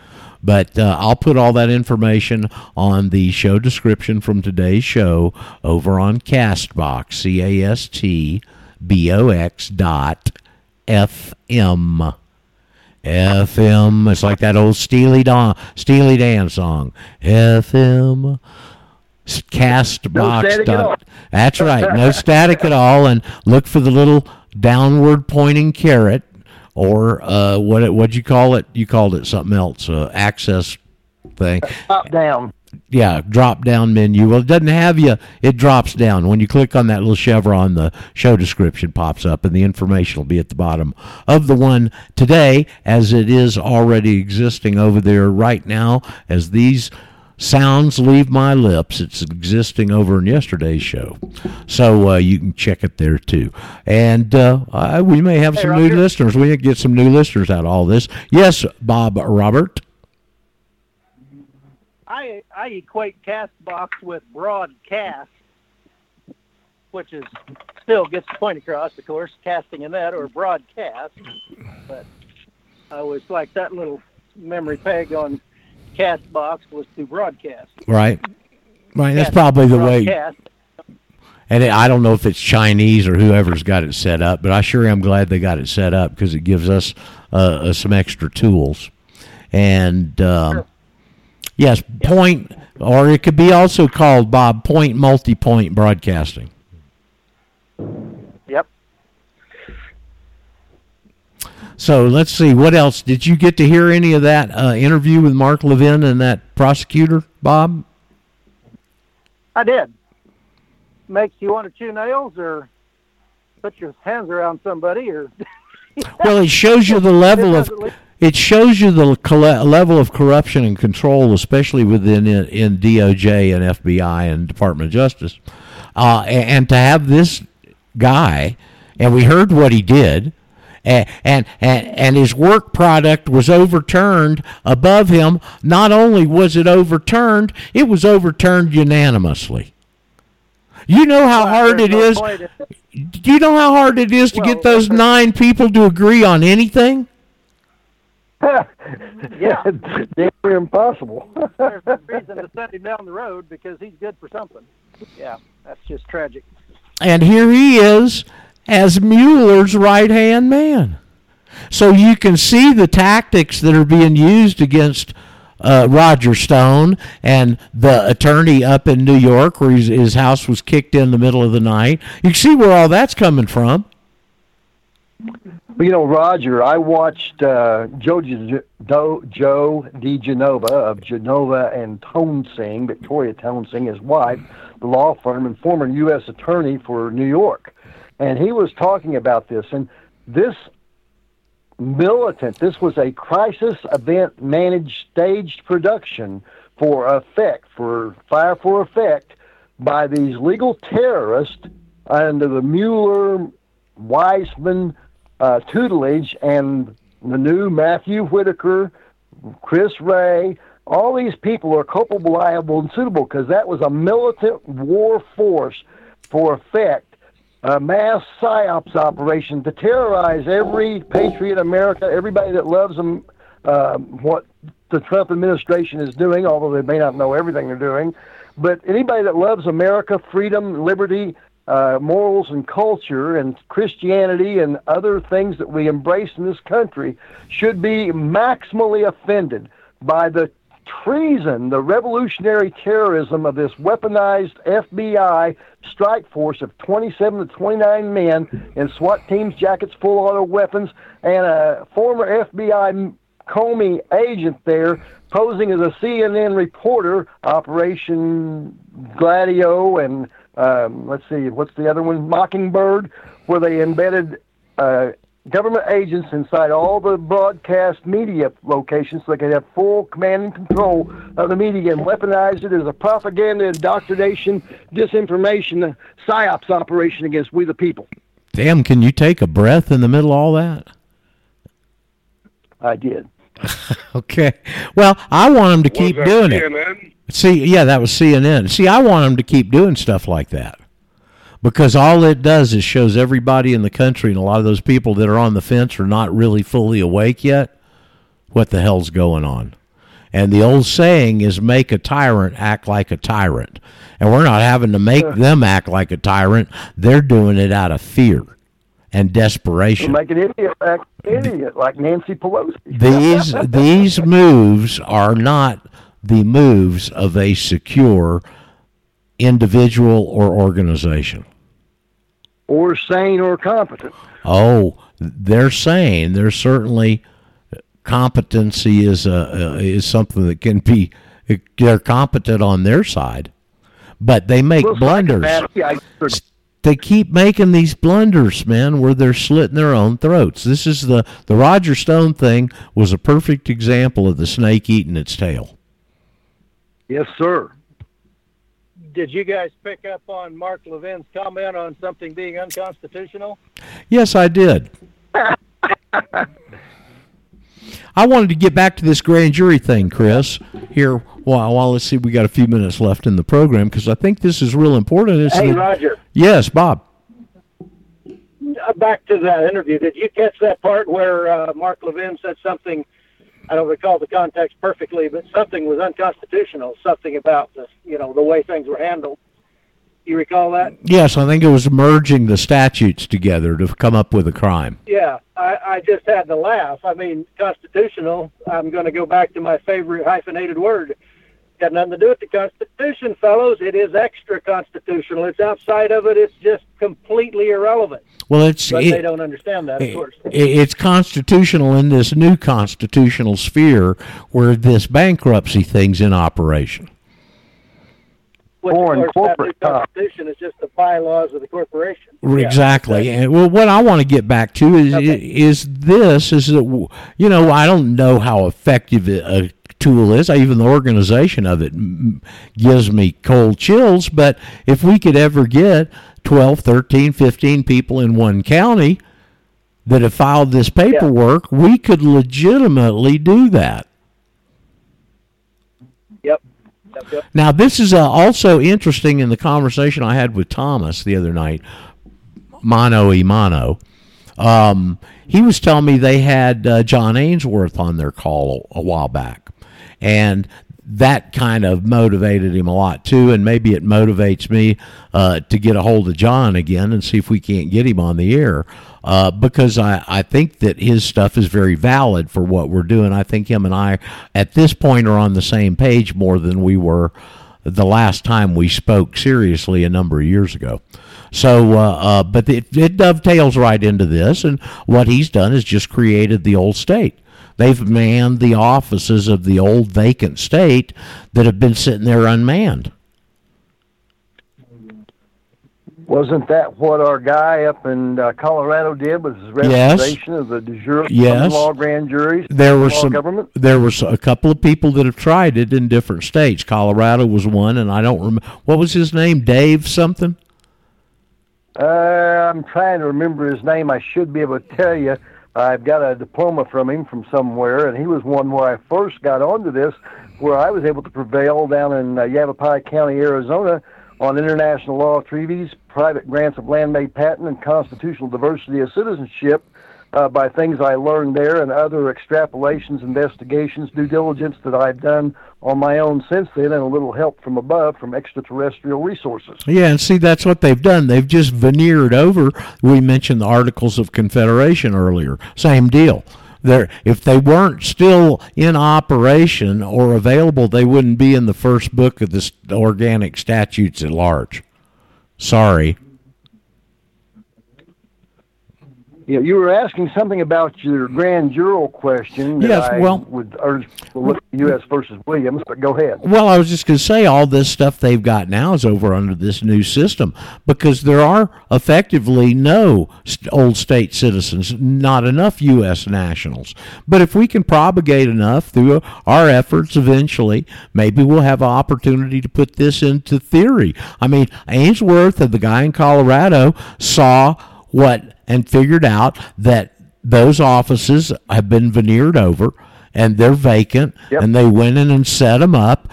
But I'll put all that information on the show description from today's show over on Castbox, castbox.fm. FM, it's like that old Steely Dan song. FM, Castbox. No, that's right, no static at all, and look for the little downward pointing carrot, or what'd you call it? You called it something else, access thing. Top down. Yeah, drop down menu. Well, it doesn't have you. It drops down. When you click on that little chevron, the show description pops up, and the information will be at the bottom of the one today, as it is already existing over there right now. As these sounds leave my lips, it's existing over in yesterday's show. So you can check it there, too. And we may have some new listeners. We can get some new listeners out of all this. Yes, Bob Robert. I equate Castbox with broadcast. which is still gets the point across, of course, casting a net or broadcast. But I always liked that little memory peg on Castbox was to broadcast. Right. Right, that's probably the broadcast. Way. And I don't know if it's Chinese or whoever's got it set up, but I sure am glad they got it set up because it gives us some extra tools. And, sure. Yes, point, or it could be also called, Bob, point multi-point broadcasting. Yep. So let's see, what else? Did you get to hear any of that interview with Mark Levin and that prosecutor, Bob? I did. Makes you want to chew nails or put your hands around somebody or... Well, it shows you the level of... It shows you the level of corruption and control, especially within in DOJ and FBI and Department of Justice. And to have this guy, and we heard what he did, and his work product was overturned above him. Not only was it was overturned unanimously. You know how hard it is. Do you know how hard it is to get those 9 people to agree on anything? Yeah, they're impossible. There's no reason to send him down the road because he's good for something. Yeah, that's just tragic. And here he is as Mueller's right-hand man. So you can see the tactics that are being used against Roger Stone and the attorney up in New York where his house was kicked in the middle of the night. You can see where all that's coming from. Well, you know, Roger, I watched Joe DiGenova of Genova and Townsing, Victoria Townsing, his wife, the law firm and former U.S. attorney for New York. And he was talking about this. And this militant, this was a crisis event managed staged production for effect, for fire for effect, by these legal terrorists under the Mueller, Weissman, tutelage, and the new Matthew Whitaker, Chris Ray, all these people are culpable, liable, and suitable because that was a militant war force for effect, a mass psyops operation to terrorize every patriot America, everybody that loves them, what the Trump administration is doing, although they may not know everything they're doing. But anybody that loves America, freedom, liberty, morals and culture and Christianity and other things that we embrace in this country should be maximally offended by the treason, the revolutionary terrorism of this weaponized FBI strike force of 27 to 29 men in SWAT teams, jackets, full auto weapons, and a former FBI Comey agent there posing as a CNN reporter, Operation Gladio and let's see, what's the other one? Mockingbird, where they embedded government agents inside all the broadcast media locations so they could have full command and control of the media and weaponized it as a propaganda, indoctrination, disinformation, psyops operation against we the people. Damn, can you take a breath in the middle of all that? I did. Okay. Well, I want them to keep doing CNN? It. See, yeah, that was CNN. See, I want them to keep doing stuff like that because all it does is shows everybody in the country, and a lot of those people that are on the fence are not really fully awake yet, what the hell's going on. And the old saying is make a tyrant act like a tyrant. And we're not having to make them act like a tyrant. They're doing it out of fear and desperation. Make an idiot act an idiot like Nancy Pelosi. These moves are not the moves of a secure individual or organization. Or sane or competent. Oh, they're sane. There's certainly competency is something that can be, they're competent on their side, but they make blunders. They keep making these blunders, man, where they're slitting their own throats. This is the Roger Stone thing was a perfect example of the snake eating its tail. Yes, sir. Did you guys pick up on Mark Levin's comment on something being unconstitutional? Yes, I did. I wanted to get back to this grand jury thing, Chris, here Well, let's see. We got a few minutes left in the program because I think this is real important. Roger. Yes, Bob. Back to that interview. Did you catch that part where Mark Levin said something? I don't recall the context perfectly, but something was unconstitutional. Something about the, the way things were handled. You recall that? Yes, I think it was merging the statutes together to come up with a crime. Yeah, I just had to laugh. I mean, constitutional, I'm going to go back to my favorite hyphenated word. Got nothing to do with the Constitution, fellows. It is extra-constitutional. It's outside of it. It's just completely irrelevant. Well, they don't understand that, of course. It's constitutional in this new constitutional sphere where this bankruptcy thing's in operation. Foreign corporate constitution is just the bylaws of the corporation. Exactly. Yeah. And what I want to get back to is that I don't know how effective a tool is. Even the organization of it gives me cold chills. But if we could ever get 12, 13, 15 people in one county that have filed this paperwork, we could legitimately do that. Yep. Now, this is also interesting in the conversation I had with Thomas the other night, mano y mano. He was telling me they had John Ainsworth on their call a while back, and that kind of motivated him a lot, too, and maybe it motivates me to get a hold of John again and see if we can't get him on the air, because I think that his stuff is very valid for what we're doing. I think him and I, at this point, are on the same page more than we were the last time we spoke seriously a number of years ago. So, but it dovetails right into this, and what he's done is just created the old state. They've manned the offices of the old vacant state that have been sitting there unmanned. Wasn't that what our guy up in Colorado did? Was his representation of the de jure law grand juries? There were a couple of people that have tried it in different states. Colorado was one, and I don't remember. What was his name? Dave something? I'm trying to remember his name. I should be able to tell you. I've got a diploma from him from somewhere, and he was one where I first got onto this, where I was able to prevail down in Yavapai County, Arizona, on international law of treaties, private grants of land-made patent, and constitutional diversity of citizenship by things I learned there and other extrapolations, investigations, due diligence that I've done on my own since then, and a little help from above from extraterrestrial resources. Yeah, and see, that's what they've done. They've just veneered over. We mentioned the Articles of Confederation earlier. Same deal. If they weren't still in operation or available, they wouldn't be in the first book of the organic statutes at large. Sorry. Yeah, you were asking something about your grand juror question. I would urge to look at U.S. versus Williams, but go ahead. Well, I was just going to say all this stuff they've got now is over under this new system because there are effectively no old state citizens, not enough U.S. nationals. But if we can propagate enough through our efforts eventually, maybe we'll have an opportunity to put this into theory. I mean, Ainsworth, the guy in Colorado, saw and figured out that those offices have been veneered over and they're vacant. Yep. And they went in and set them up,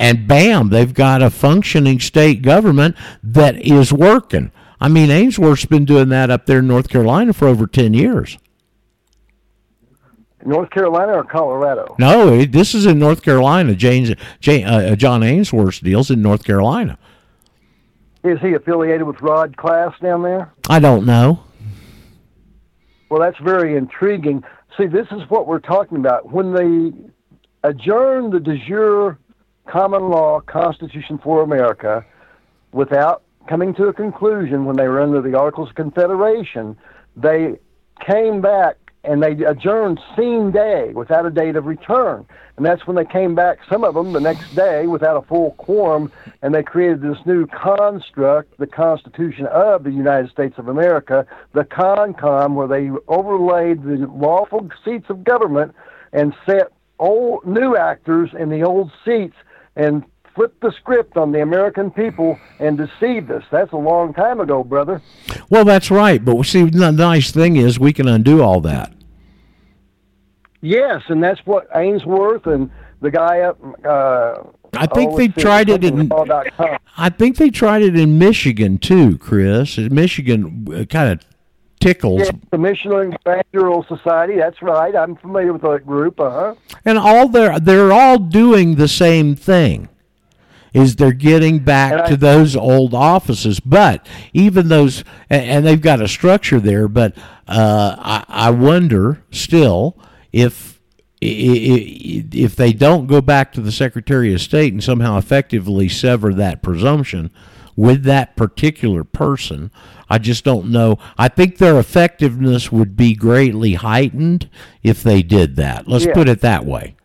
and bam, they've got a functioning state government that is working. I mean, Ainsworth's been doing that up there in North Carolina for over 10 years. North Carolina or Colorado? No, this is in North Carolina. John Ainsworth's deal's in North Carolina. Is he affiliated with Rod Class down there? I don't know. Well, that's very intriguing. See, this is what we're talking about. When they adjourned the de jure common law Constitution for America without coming to a conclusion when they were under the Articles of Confederation, they came back and they adjourned sine die without a date of return. And that's when they came back, some of them, the next day without a full quorum, and they created this new construct, the Constitution of the United States of America, the CONCOM, where they overlaid the lawful seats of government and set old new actors in the old seats and flipped the script on the American people and deceived us. That's a long time ago, brother. Well, that's right. But see, the nice thing is we can undo all that. Yes, and that's what Ainsworth and the guy up. I think they tried it in Michigan too, Chris. Michigan kind of tickles. Yeah, the Michigan Agricultural Society. That's right. I'm familiar with that group. And all they're all doing the same thing. Is they're getting back to those old offices, but even those, and they've got a structure there. But I wonder still if they don't go back to the Secretary of State and somehow effectively sever that presumption with that particular person. I just don't know. I think their effectiveness would be greatly heightened if they did that. Let's put it that way.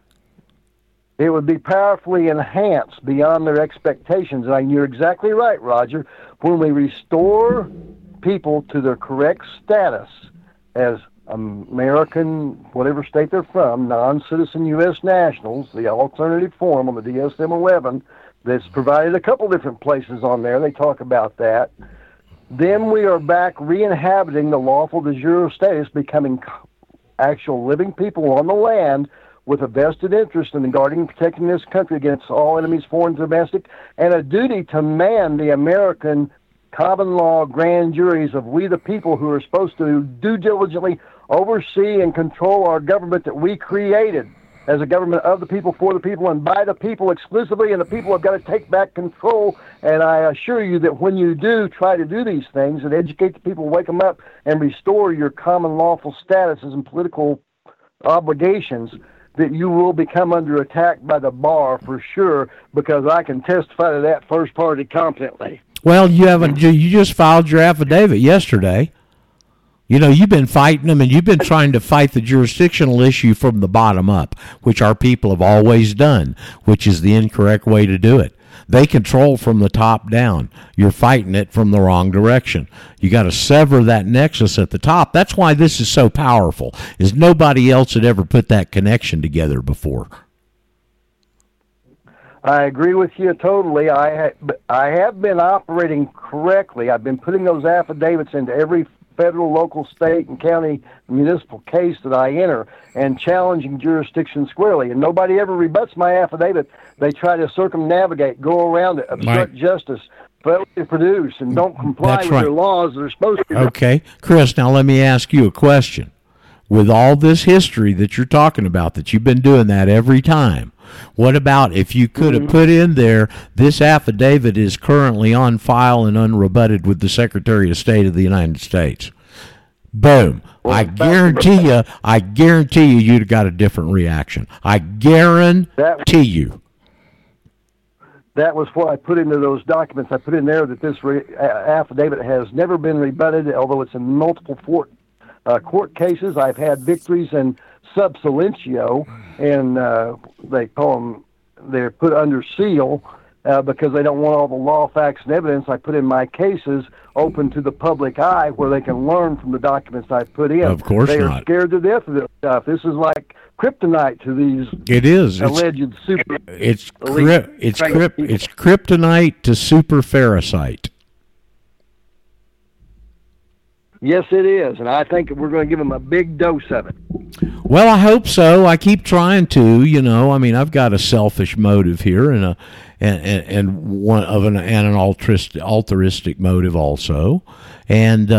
It would be powerfully enhanced beyond their expectations. And you're exactly right, Roger. When we restore people to their correct status as American, whatever state they're from, non-citizen U.S. nationals, the alternative form on the DSM 11, that's provided a couple different places on there. They talk about that. Then we are back re-inhabiting the lawful de jure status, becoming actual living people on the land with a vested interest in guarding and protecting this country against all enemies, foreign and domestic, and a duty to man the American common law grand juries of we the people who are supposed to due diligently oversee and control our government that we created as a government of the people, for the people, and by the people exclusively, and the people have got to take back control. And I assure you that when you do try to do these things and educate the people, wake them up, and restore your common lawful statuses and political obligations, that you will become under attack by the bar for sure, because I can testify to that first party competently. Well, you just filed your affidavit yesterday. You know, you've been fighting them, and you've been trying to fight the jurisdictional issue from the bottom up, which our people have always done, which is the incorrect way to do it. They control from the top down. You're fighting it from the wrong direction. You got to sever that nexus at the top. That's why this is so powerful, is nobody else had ever put that connection together before. I agree with you totally. I have been operating correctly. I've been putting those affidavits into every federal, local, state, and county municipal case that I enter, and challenging jurisdiction squarely. And nobody ever rebuts my affidavit. They try to circumnavigate, go around it, obstruct justice, fail to produce, and don't comply with their laws that are supposed to. Okay. Chris, now let me ask you a question. With all this history that you're talking about, that you've been doing that every time, what about if you could have put in there, this affidavit is currently on file and unrebutted with the Secretary of State of the United States? Boom. I guarantee you you'd have got a different reaction. I guarantee you. That was what I put into those documents. I put in there that this affidavit has never been rebutted, although it's in multiple court cases. I've had victories in sub silentio, and they call them, they're put under seal because they don't want all the law, facts, and evidence I put in my cases open to the public eye, where they can learn from the documents I put in. Of course not. They are scared to death of this stuff. This is like kryptonite to these alleged super. It's kryptonite to super Pharisite. Yes, it is, and I think we're going to give them a big dose of it. Well, I hope so. I keep trying to, you know. I mean, I've got a selfish motive here, and an altruistic motive also. And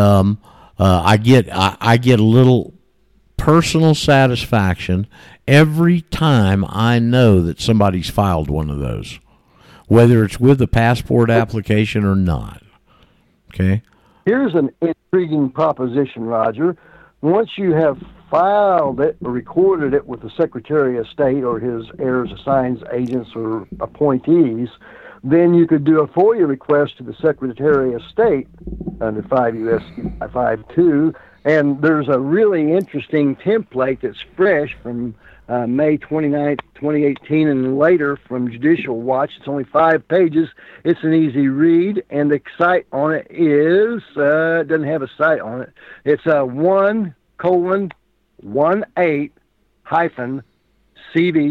I get a little personal satisfaction every time I know that somebody's filed one of those, whether it's with a passport application or not. Okay. Here's an intriguing proposition, Roger. Once you have filed it or recorded it with the Secretary of State or his heirs, assigns, agents, or appointees, then you could do a FOIA request to the Secretary of State under 5 U.S.C. 52, and there's a really interesting template that's fresh from May 29th, 2018, and later from Judicial Watch. It's only 5 pages. It's an easy read, and the site on it is, it doesn't have a site on it. It's 1:18-CV,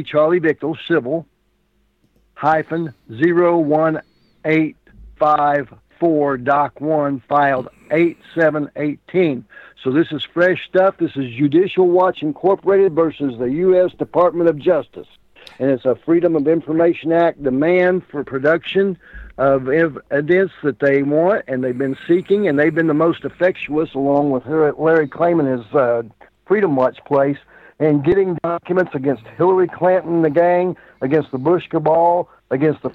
Charlie Bickle, civil, -01854, Doc 1, filed 8/7/18. So this is fresh stuff. This is Judicial Watch Incorporated versus the U.S. Department of Justice. and it's a Freedom of Information Act demand for production of evidence that they want and they've been seeking, and they've been the most effectuous, along with Larry Klayman and his Freedom Watch place, in getting documents against Hillary Clinton and the gang, against the Bush cabal, against the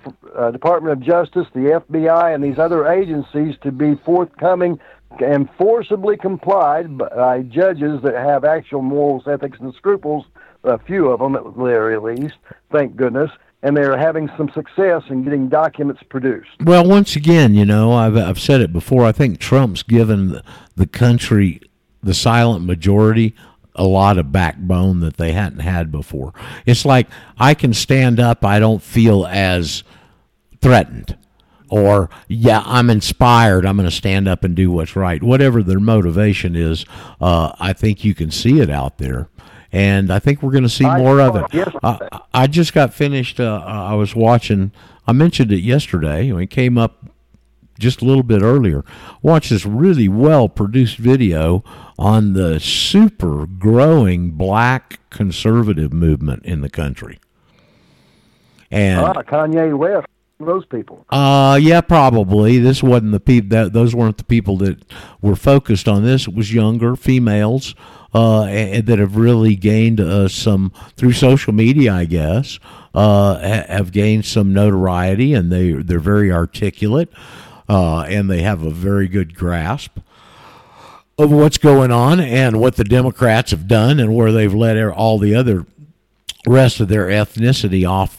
Department of Justice, the FBI, and these other agencies to be forthcoming and forcibly complied by judges that have actual morals, ethics, and scruples, a few of them at the very least, thank goodness, and they're having some success in getting documents produced. Well, once again, you know, I've said it before, I think Trump's given the country, the silent majority, a lot of backbone that they hadn't had before. It's like, I can stand up, I don't feel as threatened. Or, yeah, I'm inspired, I'm going to stand up and do what's right. Whatever their motivation is, I think you can see it out there. And I think we're going to see more of it. I just got finished, I was watching, I mentioned it yesterday, it came up just a little bit earlier. Watch this really well-produced video on the super growing black conservative movement in the country. And Kanye West. Those people. Yeah, probably. This wasn't the people that those weren't the people that were focused on this. It was younger females that have really gained some through social media, I guess. Have gained some notoriety, and they're very articulate, and they have a very good grasp of what's going on and what the Democrats have done and where they've led all the other rest of their ethnicity off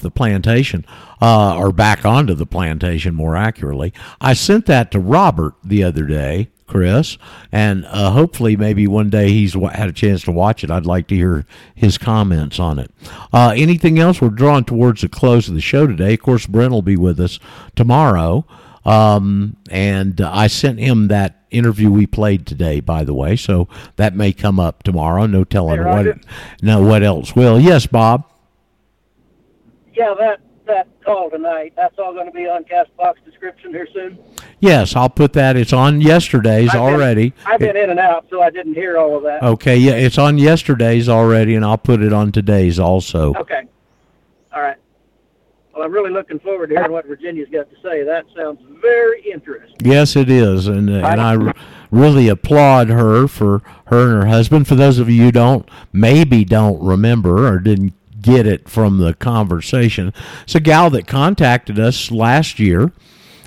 the plantation, or back onto the plantation, more accurately. I sent that to Robert the other day, Chris, and hopefully maybe one day he's had a chance to watch it. I'd like to hear his comments on it. Anything else? We're drawing towards the close of the show today. Of course, Brent will be with us tomorrow. And I sent him that interview we played today, by the way, so that may come up tomorrow. No telling what else will. Yes, Bob? Yeah, that call tonight, that's all going to be on Castbox description here soon? Yes, I'll put that. It's on yesterday's already. I've been in and out, so I didn't hear all of that. Okay, yeah, it's on yesterday's already, and I'll put it on today's also. Okay. All right. Well, I'm really looking forward to hearing what Virginia's got to say. That sounds very interesting. Yes, it is, and I really applaud her for her and her husband. For those of you who don't remember or didn't get it from the conversation, it's a gal that contacted us last year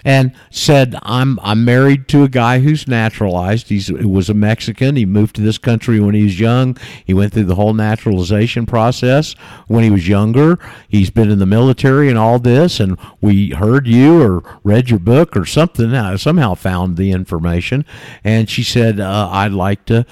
and said, I'm married to a guy who's naturalized. He was a Mexican. He moved to this country when he was young. He went through the whole naturalization process when he was younger. He's been in the military and all this, and we heard you or read your book or something. I somehow found the information, and she said, I'd like to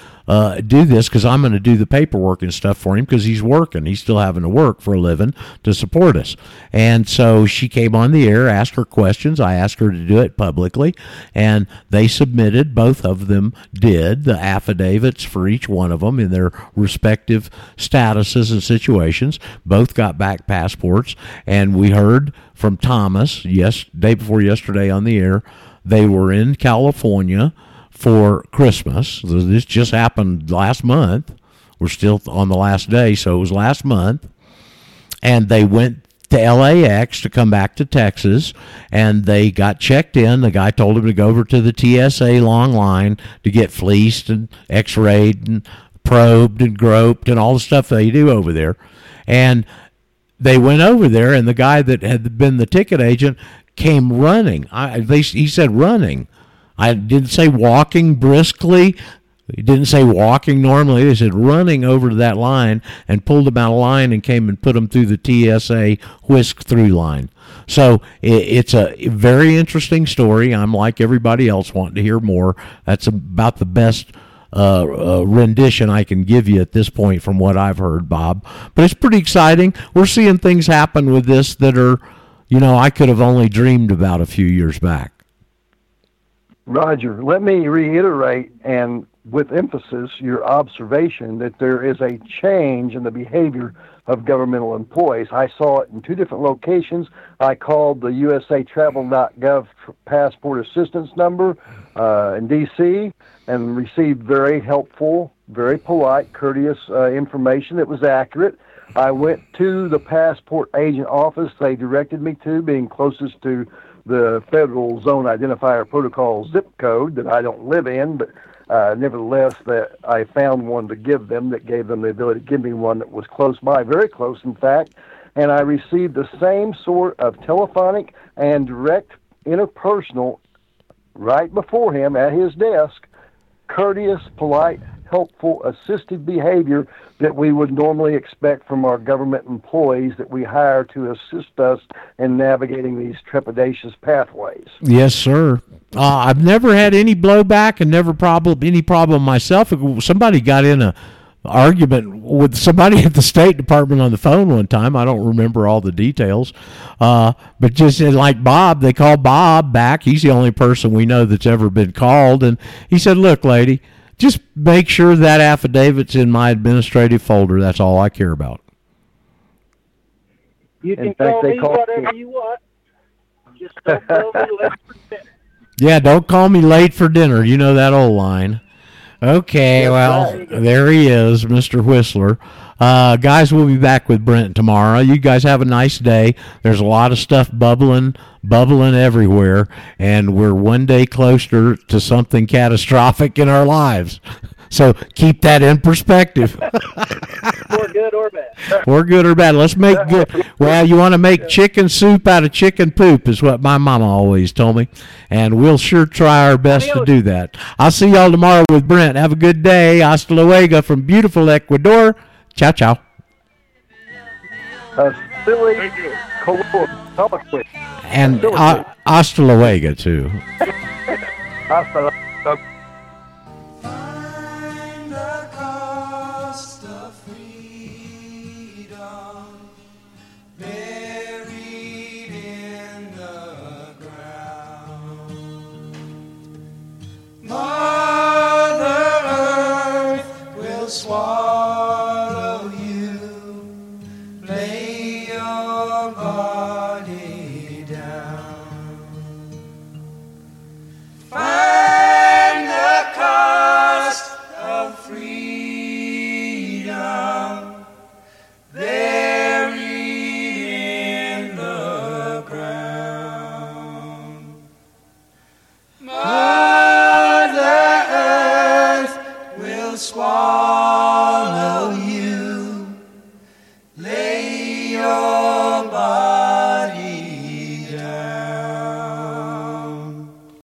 do this because I'm going to do the paperwork and stuff for him because he's working. He's still having to work for a living to support us. And so she came on the air, asked her questions. I asked her to do it publicly, and they submitted, both of them did, the affidavits for each one of them in their respective statuses and situations. Both got back passports, and we heard from Thomas, day before yesterday on the air, they were in California for Christmas. This just happened last month. We're still on the last day, so it was last month. And they went to LAX to come back to Texas, and they got checked in. The guy told him to go over to the TSA long line to get fleeced and x-rayed and probed and groped and all the stuff they do over there. And they went over there, and the guy that had been the ticket agent came running. He said running. I didn't say walking briskly. He didn't say walking normally. He said running over to that line and pulled him out of line and came and put him through the TSA whisk-through line. So it's a very interesting story. I'm like everybody else, wanting to hear more. That's about the best rendition I can give you at this point from what I've heard, Bob. But it's pretty exciting. We're seeing things happen with this that are, I could have only dreamed about a few years back. Roger, let me reiterate, and with emphasis, your observation that there is a change in the behavior of governmental employees. I saw it in two different locations. I called the usatravel.gov passport assistance number in D.C. and received very helpful, very polite, courteous information that was accurate. I went to the passport agent office they directed me to, being closest to the federal zone identifier protocol zip code that I don't live in, but nevertheless that I found one to give them that gave them the ability to give me one that was close by, very close in fact, and I received the same sort of telephonic and direct interpersonal right before him at his desk, courteous, polite, helpful, assistive behavior that we would normally expect from our government employees that we hire to assist us in navigating these trepidatious pathways. Yes, sir. I've never had any blowback and never any problem myself. Somebody got in an argument with somebody at the State Department on the phone one time. I don't remember all the details. But just like Bob, they called Bob back. He's the only person we know that's ever been called. And he said, look, lady, just make sure that affidavit's in my administrative folder. That's all I care about. You can call me whatever you want. Just don't call me late for dinner. Yeah, don't call me late for dinner. You know that old line. Okay, well, there he is, Mr. Whistler. Guys, we'll be back with Brent tomorrow. You guys have a nice day. There's a lot of stuff bubbling everywhere, and we're one day closer to something catastrophic in our lives. So keep that in perspective. We're good or bad. We're good or bad. Let's make good. Well, you want to make chicken soup out of chicken poop is what my mama always told me, and we'll sure try our best to do that. I'll see y'all tomorrow with Brent. Have a good day. Hasta luego from beautiful Ecuador. Ciao, ciao. And hasta luego, too.